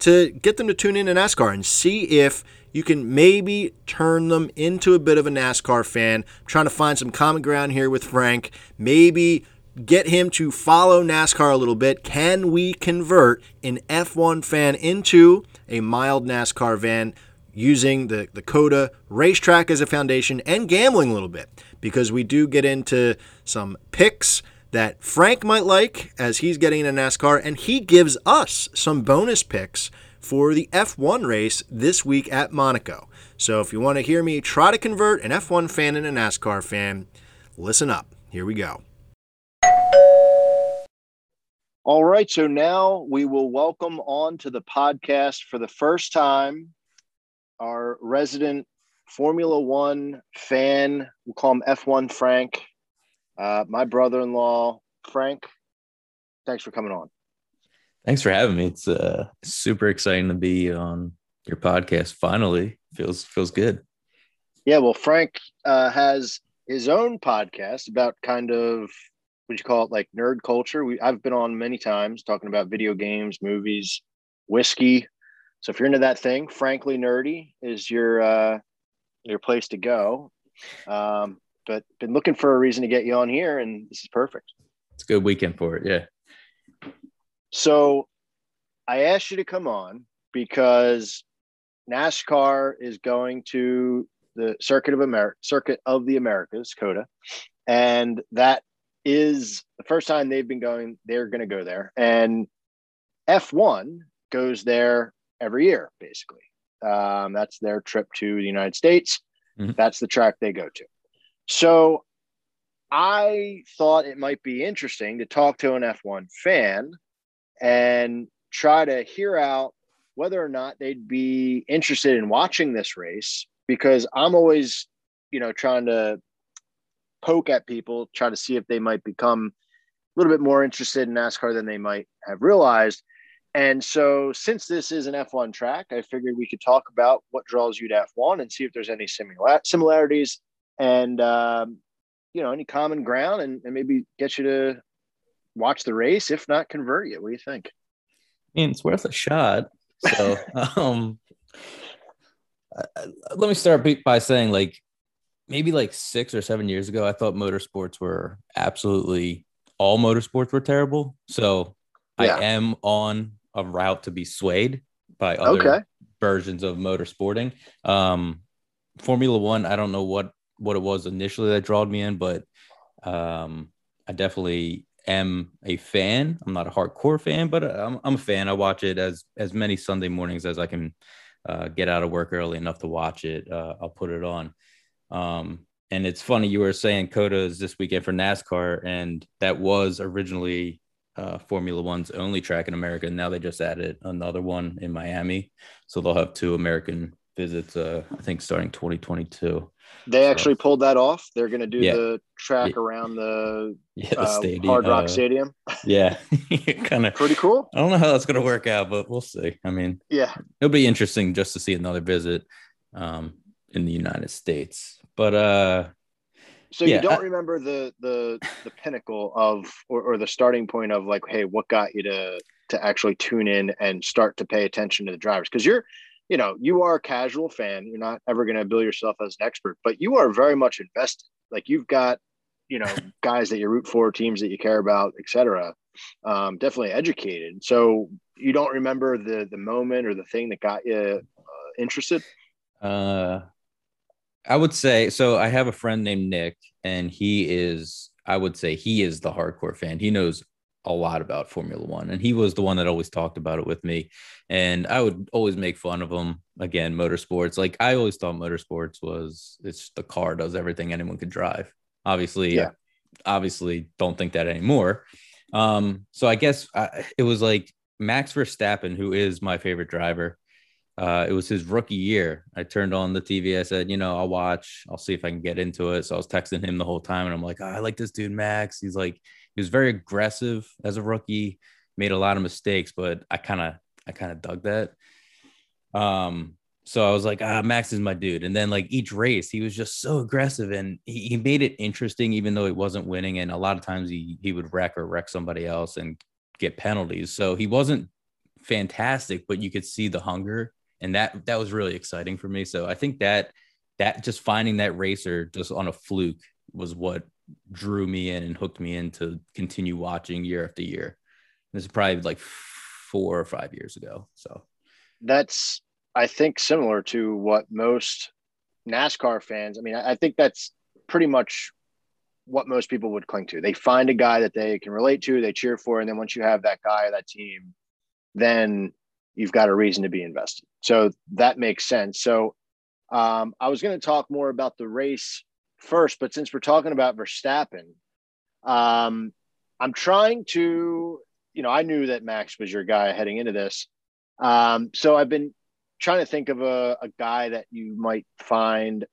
to get them to tune in to NASCAR and see if you can maybe turn them into a bit of a NASCAR fan. I'm trying to find some common ground here with Frank. Maybe get him to follow NASCAR a little bit. Can we convert an F1 fan into a mild NASCAR fan using the COTA racetrack as a foundation and gambling a little bit? Because we do get into some picks that Frank might like as he's getting into NASCAR, and he gives us some bonus picks for the F1 race this week at Monaco. So if you want to hear me try to convert an F1 fan into a NASCAR fan, listen up. Here we go. All right, so now we will welcome on to the podcast for the first time our resident Formula One fan. We'll call him F1 Frank, my brother-in-law. Frank, thanks for coming on. Thanks for having me. It's super exciting to be on your podcast finally. Feels good. Yeah, well, Frank has his own podcast about kind of, would you call it like nerd culture? I've been on many times talking about video games, movies, whiskey. So if you're into that thing, Frankly Nerdy is your place to go. But been looking for a reason to get you on here, and this is perfect. It's a good weekend for it, yeah. So I asked you to come on because NASCAR is going to the Circuit of the Americas, COTA, and that is the first time they've been going. They're going to go there, and F1 goes there every year, basically. That's their trip to the United States. Mm-hmm. That's the track they go to. So I thought it might be interesting to talk to an F1 fan and try to hear out whether or not they'd be interested in watching this race, because I'm always, trying to poke at people, try to see if they might become a little bit more interested in NASCAR than they might have realized. And so since this is an F1 track, I figured we could talk about what draws you to F1 and see if there's any similarities and, any common ground, and maybe get you to watch the race, if not convert you. What do you think? I mean, it's worth a shot. So let me start by saying, like, maybe like 6 or 7 years ago, I thought all motorsports were terrible. So I am on a route to be swayed by other versions of motorsporting. Formula One, I don't know what it was initially that drawed me in, but I definitely am a fan. I'm not a hardcore fan, but I'm a fan. I watch it as many Sunday mornings as I can get out of work early enough to watch it. I'll put it on. And it's funny, you were saying COTA is this weekend for NASCAR, and that was originally Formula One's only track in America. Now they just added another one in Miami. So they'll have two American visits, I think, starting 2022. They actually pulled that off. They're going to do the track around the Hard Rock Stadium. Yeah. Kind of pretty cool. I don't know how that's going to work out, but we'll see. I mean, it'll be interesting just to see another visit in the United States. But you don't remember the pinnacle of or the starting point of, like, hey, what got you to actually tune in and start to pay attention to the drivers? Because you are a casual fan. You're not ever going to bill yourself as an expert, but you are very much invested. Like, you've got guys that you root for, teams that you care about, etc. Definitely educated. So you don't remember the moment or the thing that got you interested? I would say, so I have a friend named Nick, and he is the hardcore fan. He knows a lot about Formula One, and he was the one that always talked about it with me. And I would always make fun of him. Again, motorsports. Like, I always thought motorsports was, it's the car does everything, anyone could drive. Obviously don't think that anymore. So I guess it was like Max Verstappen, who is my favorite driver. It was his rookie year. I turned on the TV. I said, I'll see if I can get into it. So I was texting him the whole time, and I'm like, oh, I like this dude, Max. He's like, he was very aggressive as a rookie, made a lot of mistakes, but I kind of dug that. So I was like, Max is my dude. And then, like, each race, he was just so aggressive, and he made it interesting, even though he wasn't winning. And a lot of times he would wreck somebody else and get penalties. So he wasn't fantastic, but you could see the hunger. And that was really exciting for me. So I think that just finding that racer just on a fluke was what drew me in and hooked me in to continue watching year after year. This is probably like 4 or 5 years ago. So that's, I think, similar to what most NASCAR fans, I mean, I think that's pretty much what most people would cling to. They find a guy that they can relate to, they cheer for. And then once you have that guy or that team, then you've got a reason to be invested. So that makes sense. So I was going to talk more about the race first, but since we're talking about Verstappen, I'm trying to, I knew that Max was your guy heading into this. So I've been trying to think of a guy that you might find,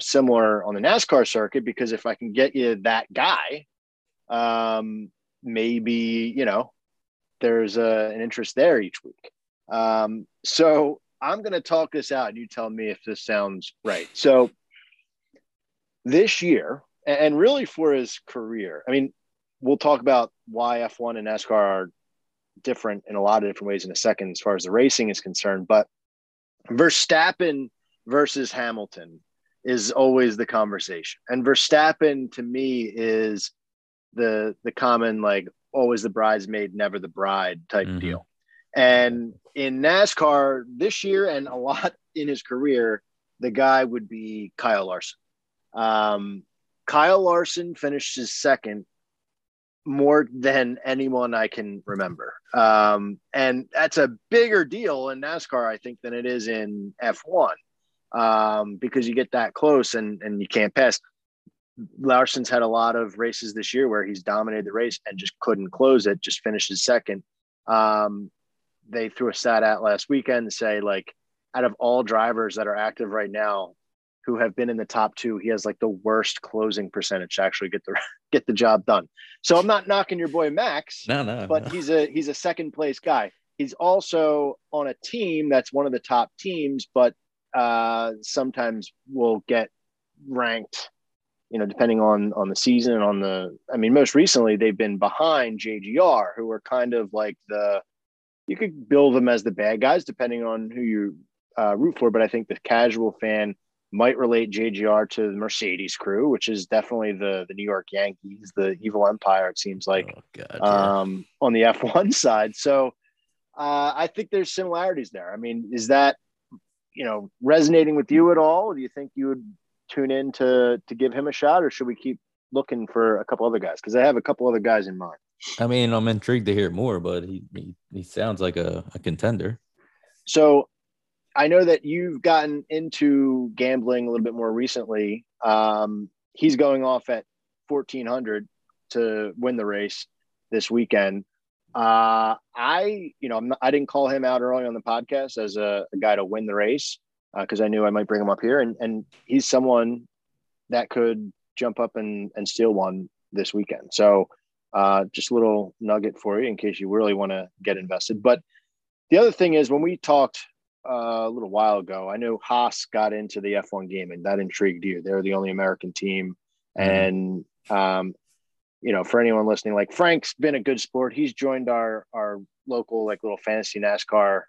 similar on the NASCAR circuit, because if I can get you that guy, maybe, there's an interest there each week. So I'm going to talk this out, and you tell me if this sounds right. So this year, and really for his career, I mean, we'll talk about why F1 and NASCAR are different in a lot of different ways in a second, as far as the racing is concerned, but Verstappen versus Hamilton is always the conversation. And Verstappen, to me, is the common, like, always the bridesmaid, never the bride type deal. And in NASCAR this year, and a lot in his career, the guy would be Kyle Larson. Kyle Larson finished his second more than anyone I can remember. And that's a bigger deal in NASCAR, I think, than it is in F1, because you get that close and you can't pass. Larson's had a lot of races this year where he's dominated the race and just couldn't close it, just finished his second. They threw a stat out last weekend and say, like, out of all drivers that are active right now who have been in the top two, he has, like, the worst closing percentage to actually get the job done. So I'm not knocking your boy Max, but no. He's a second place guy. He's also on a team that's one of the top teams, but sometimes will get ranked, depending on the season and on most recently they've been behind JGR, who are kind of like you could build them as the bad guys depending on who you root for. But I think the casual fan might relate JGR to the Mercedes crew, which is definitely the New York Yankees, the evil empire, it seems like, on the F1 side. So I think there's similarities there. I mean, is that, you know, resonating with you at all? Do you think you would tune in to give him a shot, or should we keep looking for a couple other guys? Because I have a couple other guys in mind. I mean, I'm intrigued to hear more, but he sounds like a contender. So I know that you've gotten into gambling a little bit more recently. He's going off at 1400 to win the race this weekend. I didn't call him out early on the podcast as a guy to win the race, because I knew I might bring him up here, and he's someone that could jump up and steal one this weekend. So just a little nugget for you in case you really want to get invested. But the other thing is, when we talked a little while ago, I know Haas got into the F1 game, and that intrigued you. They're the only American team. And, you know, for anyone listening, like, Frank's been a good sport. He's joined our local, like, little fantasy NASCAR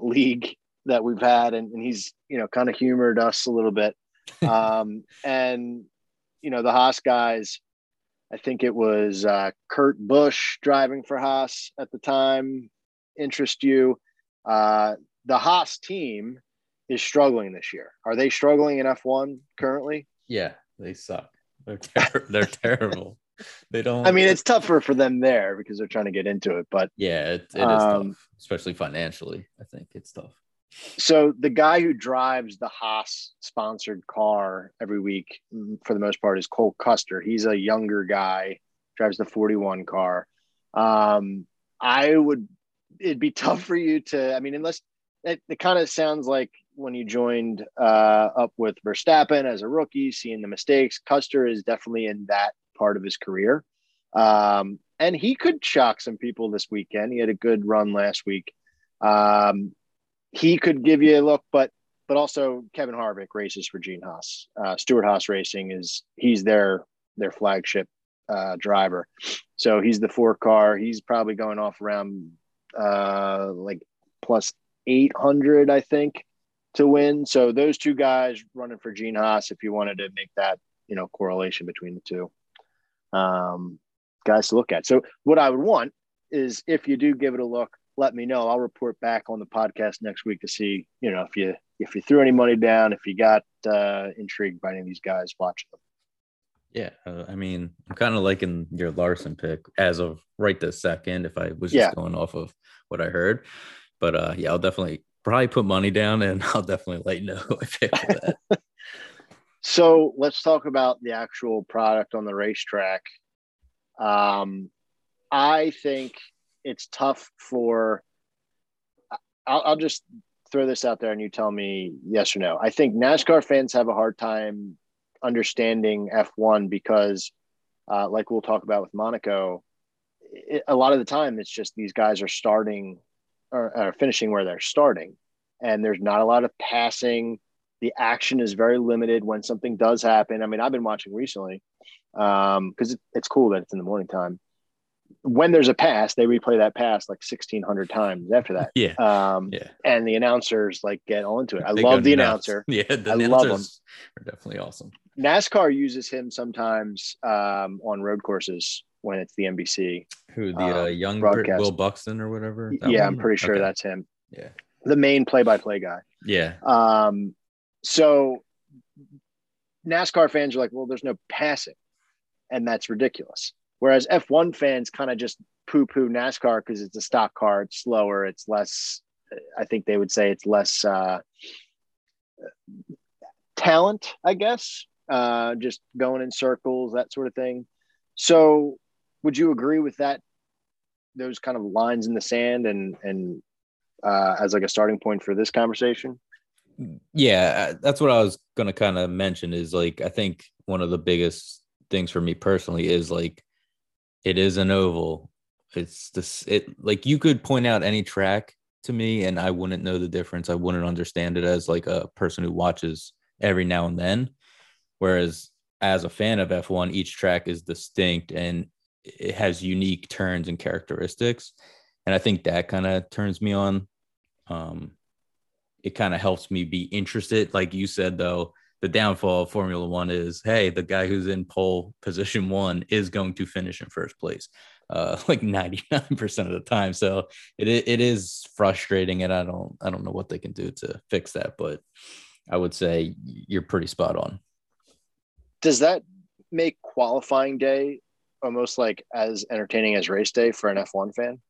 league that we've had. And he's, you know, kind of humored us a little bit. And, you know, the Haas guys, I think it was Kurt Busch driving for Haas at the time, interest you. The Haas team is struggling this year. Are they struggling in F1 currently? Yeah, they suck. They're terrible. They don't. I mean, it's tougher for them there because they're trying to get into it. But yeah, it is tough, especially financially. I think it's tough. So the guy who drives the Haas sponsored car every week, for the most part, is Cole Custer. He's a younger guy, drives the 41 car. It'd be tough for you to, I mean, unless it kind of sounds like when you joined up with Verstappen as a rookie, seeing the mistakes. Custer is definitely in that part of his career. And he could shock some people this weekend. He had a good run last week. He could give you a look, but also Kevin Harvick races for Gene Haas. Stuart Haas Racing he's their flagship driver. So he's the 4 car. He's probably going off around like plus 800, I think, to win. So those two guys running for Gene Haas, if you wanted to make that, you know, correlation between the two guys to look at. So what I would want is, if you do give it a look, let me know. I'll report back on the podcast next week to see, you know, if you threw any money down, if you got intrigued by any of these guys watching them. Yeah, I mean, I'm kind of liking your Larson pick as of right this second, if I was just going off of what I heard. But yeah, I'll definitely probably put money down, and I'll definitely let you know who I pick for that. So let's talk about the actual product on the racetrack. I think it's tough for – I'll just throw this out there and you tell me yes or no. I think NASCAR fans have a hard time understanding F1 because like we'll talk about with Monaco, a lot of the time it's just these guys are starting or finishing where they're starting, and there's not a lot of passing. The action is very limited when something does happen. I mean, I've been watching recently because it's cool that it's in the morning time. When there's a pass, they replay that pass like 1,600 times after that. Yeah. And the announcers like get all into it. I love the announcer. Yeah, the announcers are definitely awesome. NASCAR uses him sometimes on road courses when it's the NBC. Who, the young broadcast. Will Buxton or whatever? Yeah, one? I'm pretty sure that's him. Yeah. The main play-by-play guy. Yeah. So NASCAR fans are like, well, there's no passing, and that's ridiculous. Whereas F1 fans kind of just poo-poo NASCAR because it's a stock car, it's slower, it's less, I think they would say it's less talent, I guess, just going in circles, that sort of thing. So would you agree with that, those kind of lines in the sand and as like a starting point for this conversation? Yeah, that's what I was going to kind of mention is, like, I think one of the biggest things for me personally is, like, it is an oval. It's this. It, like, you could point out any track to me, and I wouldn't know the difference. I wouldn't understand it as like a person who watches every now and then. Whereas as a fan of F1, each track is distinct and it has unique turns and characteristics. And I think that kind of turns me on. It kind of helps me be interested. Like you said, though, the downfall of Formula One is, hey, the guy who's in pole position one is going to finish in first place, like 99% of the time. So it is frustrating, and I don't know what they can do to fix that, but I would say you're pretty spot on. Does that make qualifying day almost like as entertaining as race day for an F1 fan?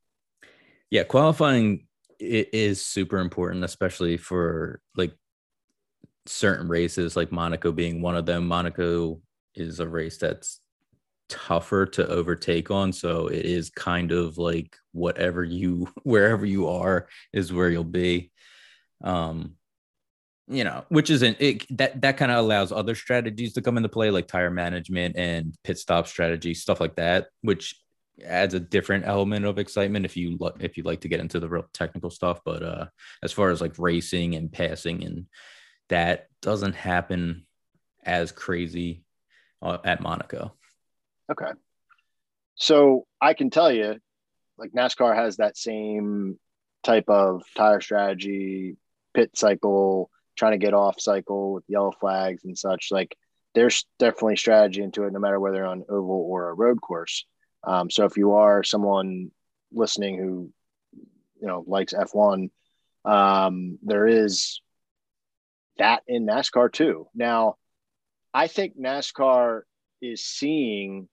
Yeah, qualifying is super important, especially for like certain races, like Monaco being one of them. Monaco is a race that's tougher to overtake on, so it is kind of like wherever you are is where you'll be. You know, which isn't it, that kind of allows other strategies to come into play, like tire management and pit stop strategy, stuff like that, which adds a different element of excitement if you like to get into the real technical stuff. But as far as like racing and passing, and that doesn't happen as crazy at Monaco. Okay. So I can tell you, like, NASCAR has that same type of tire strategy, pit cycle, trying to get off cycle with yellow flags and such. Like, there's definitely strategy into it, no matter whether on oval or a road course. So if you are someone listening who, you know, likes F1, there is that in NASCAR too. Now, I think NASCAR is seeing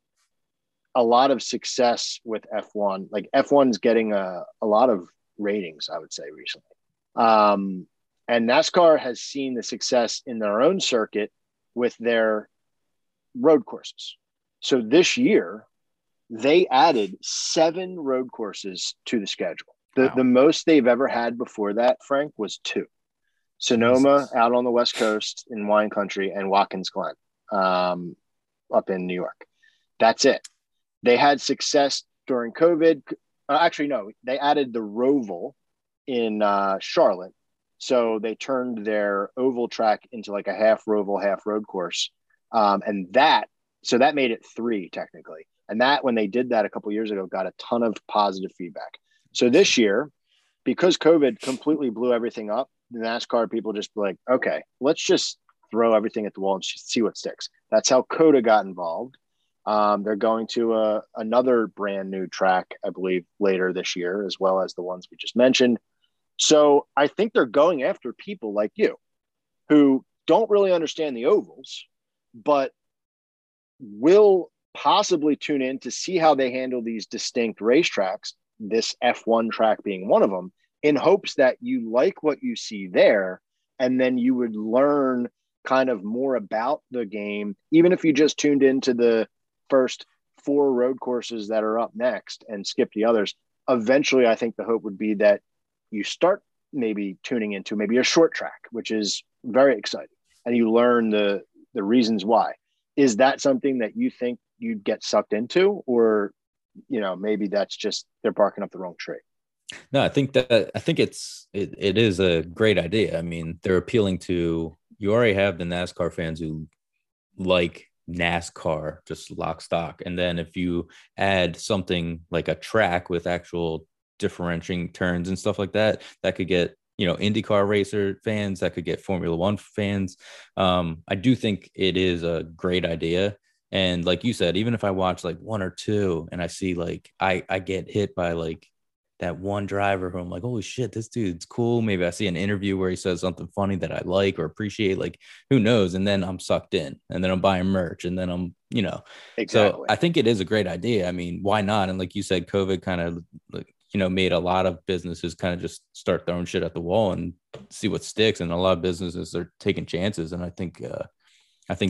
a lot of success with F1. Like, F1's getting a lot of ratings, I would say, recently. And NASCAR has seen the success in their own circuit with their road courses. So this year, they added 7 road courses to the schedule. Wow. The most they've ever had before that, Frank, was 2. Sonoma out on the West Coast in wine country, and Watkins Glen up in New York. That's it. They had success during COVID. Actually, no, they added the Roval in Charlotte. So they turned their oval track into like a half Roval, half road course. So that made it 3 technically. And that, when they did that a couple of years ago, got a ton of positive feedback. So this year, because COVID completely blew everything up, the NASCAR people just be like, okay, let's just throw everything at the wall and see what sticks. That's how COTA got involved. They're going to another brand new track, I believe, later this year, as well as the ones we just mentioned. So I think they're going after people like you who don't really understand the ovals, but will possibly tune in to see how they handle these distinct racetracks, this F1 track being one of them, in hopes that you like what you see there. And then you would learn kind of more about the game, even if you just tuned into the first 4 road courses that are up next and skip the others. Eventually, I think the hope would be that you start maybe tuning into maybe a short track, which is very exciting, and you learn the reasons why. Is that something that you think you'd get sucked into, or, you know, maybe that's just they're barking up the wrong tree? No, I think it is a great idea. I mean, they're appealing to, you already have the NASCAR fans who like NASCAR, just lock, stock. And then if you add something like a track with actual differentiating turns and stuff like that, that could get, you know, IndyCar racer fans, that could get Formula One fans. I do think it is a great idea. And like you said, even if I watch like 1 or 2 and I see like, I get hit by like that one driver who I'm like, holy shit, this dude's cool. Maybe I see an interview where he says something funny that I like or appreciate, like, who knows? And then I'm sucked in, and then I'm buying merch, and then I'm, you know, exactly. So I think it is a great idea. I mean, why not? And like you said, COVID kind of like, you know, made a lot of businesses kind of just start throwing shit at the wall and see what sticks. And a lot of businesses are taking chances. And I think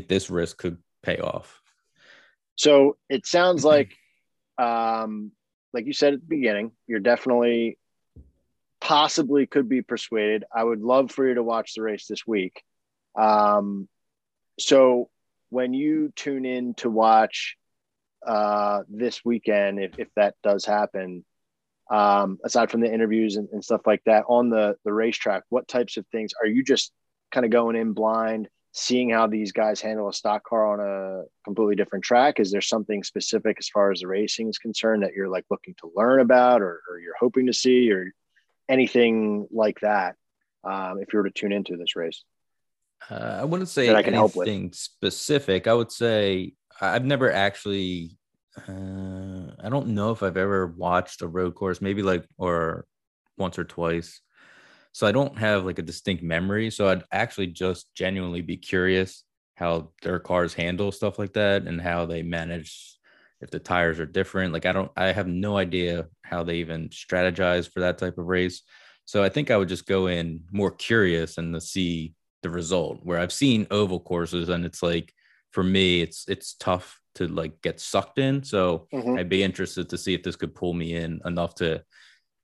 this risk could pay off. So it sounds like you said at the beginning, you're definitely possibly could be persuaded. I would love for you to watch the race this week. So when you tune in to watch this weekend, if that does happen, aside from the interviews and stuff like that on the racetrack, what types of things are you just kind of going in blind, seeing how these guys handle a stock car on a completely different track? Is there something specific as far as the racing is concerned that you're like looking to learn about, or you're hoping to see, or anything like that? If you were to tune into this race. I wouldn't say I can anything specific. I would say I've never actually, I don't know if I've ever watched a road course, maybe like, or once or twice. So I don't have like a distinct memory. So I'd actually just genuinely be curious how their cars handle stuff like that and how they manage, if the tires are different. Like, I have no idea how they even strategize for that type of race. So I think I would just go in more curious and to see the result, where I've seen oval courses and it's like, for me, it's tough to like get sucked in. So I'd be interested to see if this could pull me in enough to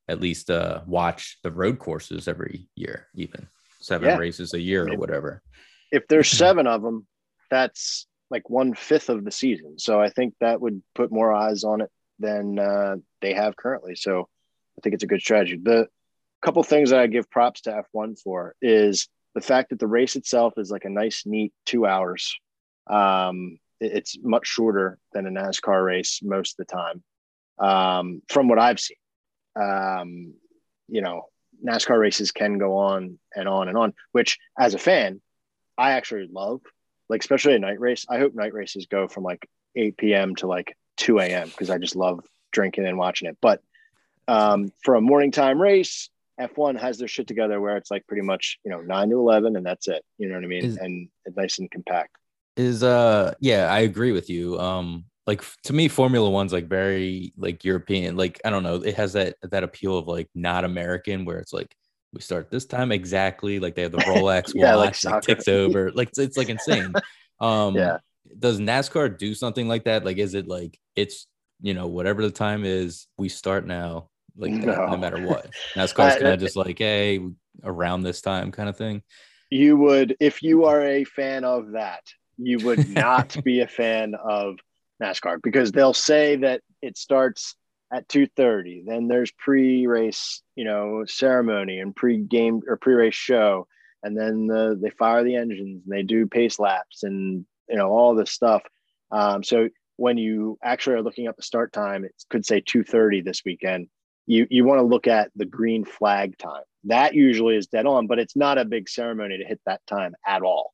at least watch the road courses every year, even seven races a year or whatever. If there's seven of them, that's like 1/5 of the season. So I think that would put more eyes on it than they have currently. So I think it's a good strategy. The couple things that I give props to F1 for is the fact that the race itself is like a nice, neat 2 hours. It's much shorter than a NASCAR race most of the time, from what I've seen. You know, NASCAR races can go on and on and on, which as a fan, I actually love. Like, especially a night race. I hope night races go from like 8 p.m. to like 2 a.m. because I just love drinking and watching it. But for a morning time race, F1 has their shit together where it's like pretty much, you know, 9 to 11 and that's it. You know what I mean? And it's nice and compact. Yeah, I agree with you. Like, to me, Formula One's like very like European. Like, I don't know. It has that appeal of like not American, where it's like, we start this time exactly, like they have the Rolex watch that ticks over. Like, it's like insane. Does NASCAR do something like that? Like, is it like, it's, you know, whatever the time is, we start now, like no matter what? NASCAR's kind of just like, hey, around this time kind of thing. You would, if you are a fan of that, you would not be a fan of NASCAR, because they'll say that it starts at 2:30, then there's pre-race, you know, ceremony and pre-game or pre-race show, and then they fire the engines and they do pace laps and, you know, all this stuff. So when you actually are looking up the start time, it could say 2:30 this weekend. You want to look at the green flag time. That usually is dead on, but it's not a big ceremony to hit that time at all.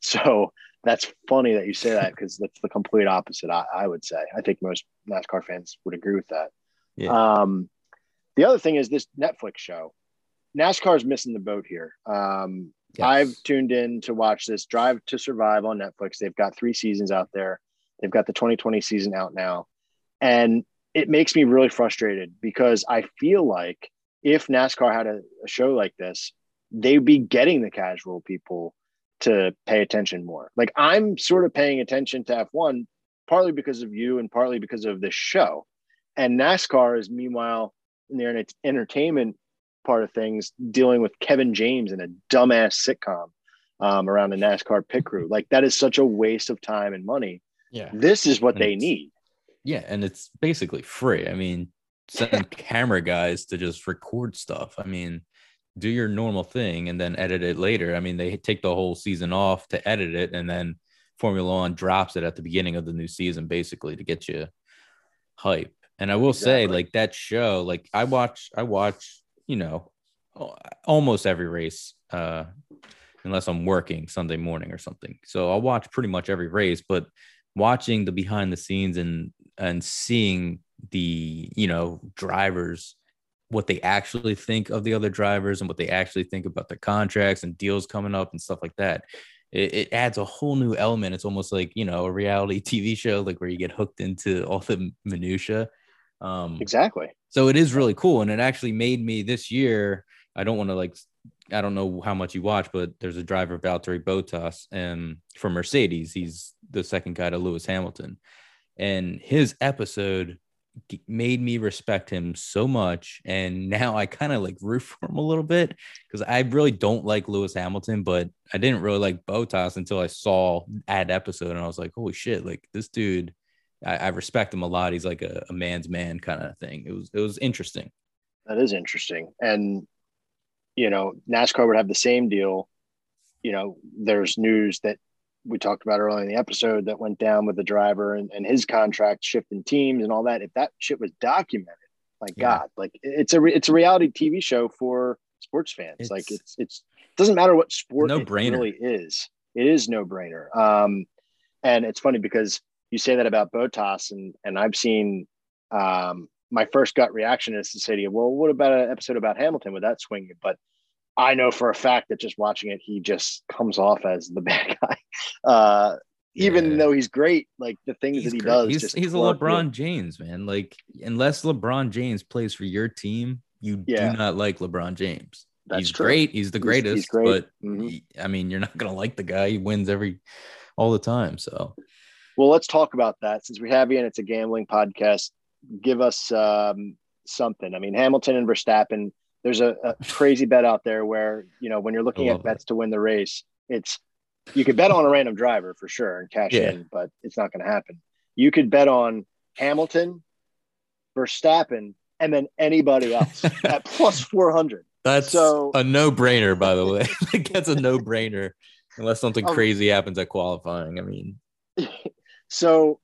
So that's funny that you say that, because that's the complete opposite. I would say, I think most NASCAR fans would agree with that. The other thing is this Netflix show. NASCAR is missing the boat here. I've tuned in to watch this Drive to Survive on Netflix. They've got 3 seasons out there. They've got the 2020 season out now. And it makes me really frustrated, because I feel like if NASCAR had a show like this, they'd be getting the casual people to pay attention more. Like, I'm sort of paying attention to F1 partly because of you and partly because of this show, and NASCAR is meanwhile in the entertainment part of things dealing with Kevin James in a dumbass sitcom around the NASCAR pit crew. Like, that is such a waste of time and money. This is what they need. And it's basically free. I mean, sending camera guys to just record stuff. I mean, do your normal thing and then edit it later. I mean, they take the whole season off to edit it, and then Formula One drops it at the beginning of the new season, basically, to get you hype. And I will say, like, that show, like, I watch, you know, almost every race, unless I'm working Sunday morning or something. So I'll watch pretty much every race, but watching the behind the scenes and seeing the, you know, drivers, what they actually think of the other drivers and what they actually think about their contracts and deals coming up and stuff like that. It adds a whole new element. It's almost like, you know, a reality TV show, like where you get hooked into all the minutia. Exactly. So it is really cool. And it actually made me this year, I don't want to like, I don't know how much you watch, but there's a driver, Valtteri Bottas, from Mercedes. He's the second guy to Lewis Hamilton, and his episode made me respect him so much, and now I kind of like root for him a little bit, because I really don't like Lewis Hamilton, but I didn't really like Bottas until I saw that episode, and I was like, holy shit, like this dude, I respect him a lot. He's like a man's man kind of thing. It was interesting. That is interesting. And, you know, NASCAR would have the same deal. You know, there's news that we talked about earlier in the episode that went down with the driver and his contract shifting teams and all that. If that shit was documented, God, like it's a reality TV show for sports fans. It's doesn't matter what sport no brainer. It really is. It is no brainer. And it's funny because you say that about Botas, and I've seen my first gut reaction is to say to you, well, what about an episode about Hamilton? Would that swing you? But I know for a fact that just watching it, he just comes off as the bad guy. Even though he's great, like the things that he does, he's a LeBron James, man. Like, unless LeBron James plays for your team, you do not like LeBron James. He's great. He's the greatest, he's great. But I mean, you're not going to like the guy. He wins all the time. So, well, let's talk about that since we have you and it's a gambling podcast. Give us something. I mean, Hamilton and Verstappen, there's a crazy bet out there where, you know, when you're looking at bets to win the race, you could bet on a random driver for sure and cash in, but it's not going to happen. You could bet on Hamilton, Verstappen, and then anybody else at plus 400. That's a no-brainer, by the way. That's a no-brainer unless something crazy happens at qualifying. I mean, so,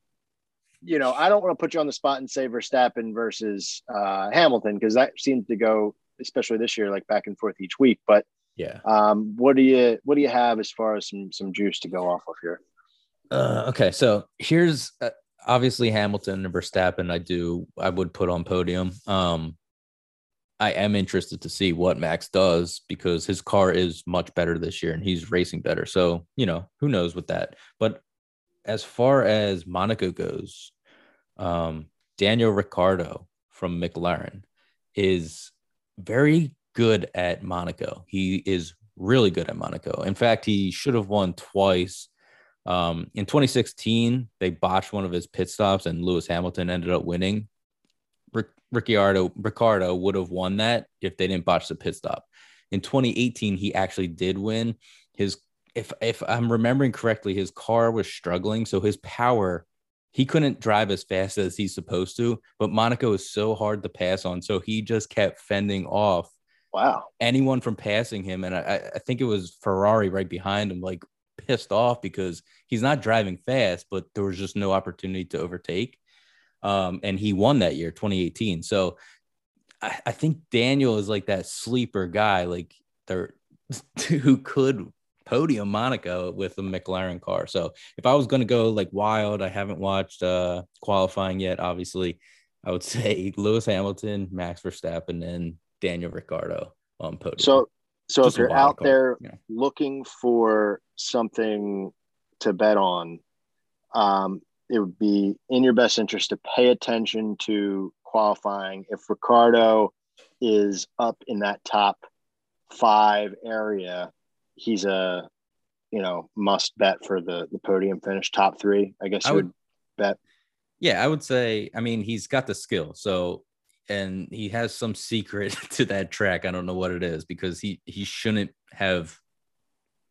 you know, I don't want to put you on the spot and say Verstappen versus Hamilton, because that seems to go, especially this year, like back and forth each week. But yeah, what do you have as far as some juice to go off of here? Okay, so here's obviously Hamilton and Verstappen. I would put on podium. I am interested to see what Max does because his car is much better this year and he's racing better. So, you know, who knows with that. But as far as Monaco goes, Daniel Ricciardo from McLaren is very good at Monaco. He is really good at Monaco. In fact, he should have won twice. In 2016, they botched one of his pit stops and Lewis Hamilton ended up winning. Ricciardo would have won that if they didn't botch the pit stop. In 2018, he actually did win. If I'm remembering correctly, his car was struggling, so his power, he couldn't drive as fast as he's supposed to, but Monaco is so hard to pass on, so he just kept fending off anyone from passing him, and I think it was Ferrari right behind him, like pissed off because he's not driving fast, but there was just no opportunity to overtake. And he won that year, 2018. So I think Daniel is like that sleeper guy, like who could podium Monaco with a McLaren car. So if I was going to go like wild, I haven't watched qualifying yet. Obviously, I would say Lewis Hamilton, Max Verstappen, and Daniel Ricciardo on podium. So if you're out there looking for something to bet on, it would be in your best interest to pay attention to qualifying. If Ricciardo is up in that top five area, he's a, you know, must bet for the podium finish. Top three, I guess I would bet. Yeah, I would say, I mean, he's got the skill. So, and he has some secret to that track. I don't know what it is because he shouldn't have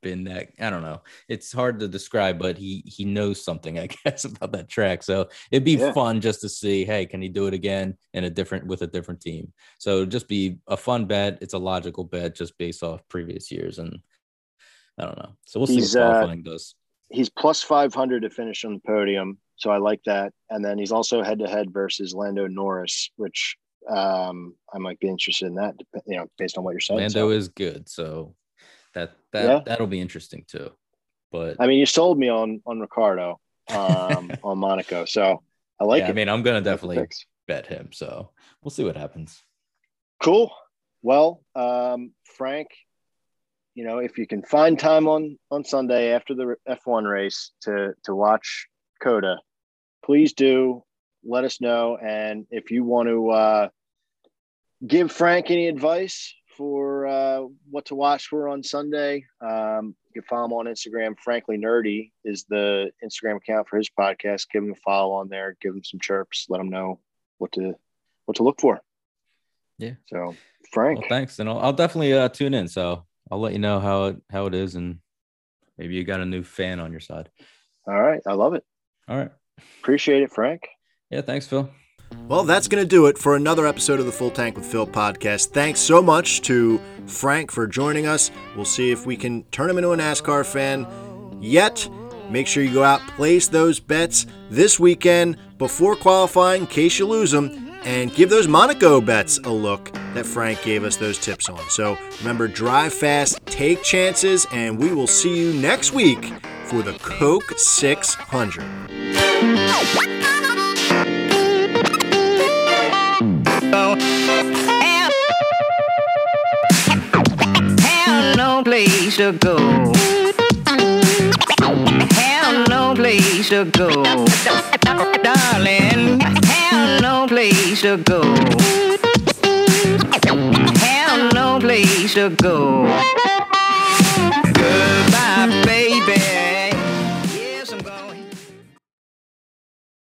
been that. I don't know, it's hard to describe, but he knows something, I guess, about that track. So it'd be fun just to see, hey, can he do it again with a different team? So it'd just be a fun bet. It's a logical bet just based off previous years, and I don't know, so we'll see what qualifying does. He's plus 500 to finish on the podium, so I like that. And then he's also head-to-head versus Lando Norris, which I might be interested in that, you know, based on what you're saying. Lando is good, so that'll be interesting too. But I mean, you sold me on Ricciardo on Monaco, so I like it. I mean, I'm gonna definitely bet him, so we'll see what happens. Cool. Well, Frank, you know, if you can find time on Sunday after the F1 race to watch Coda, please do. Let us know, and if you want to give Frank any advice for what to watch for on Sunday, you can follow him on Instagram. Frankly Nerdy is the Instagram account for his podcast. Give him a follow on there, give him some chirps, let him know what to look for. Yeah. So Frank, well, thanks, and I'll definitely tune in, so I'll let you know how it is, and maybe you got a new fan on your side. All right, I love it. All right, appreciate it, Frank. Yeah, thanks, Phil. Well, that's going to do it for another episode of the Full Tank with Phil podcast. Thanks so much to Frank for joining us. We'll see if we can turn him into a NASCAR fan yet. Make sure you go out, place those bets this weekend before qualifying in case you lose them, and give those Monaco bets a look. that Frank gave us those tips on. So remember, drive fast, take chances, and we will see you next week for the Coke 600. Place to go. Have no place to go, darling. Have no place to go. Have no place to go.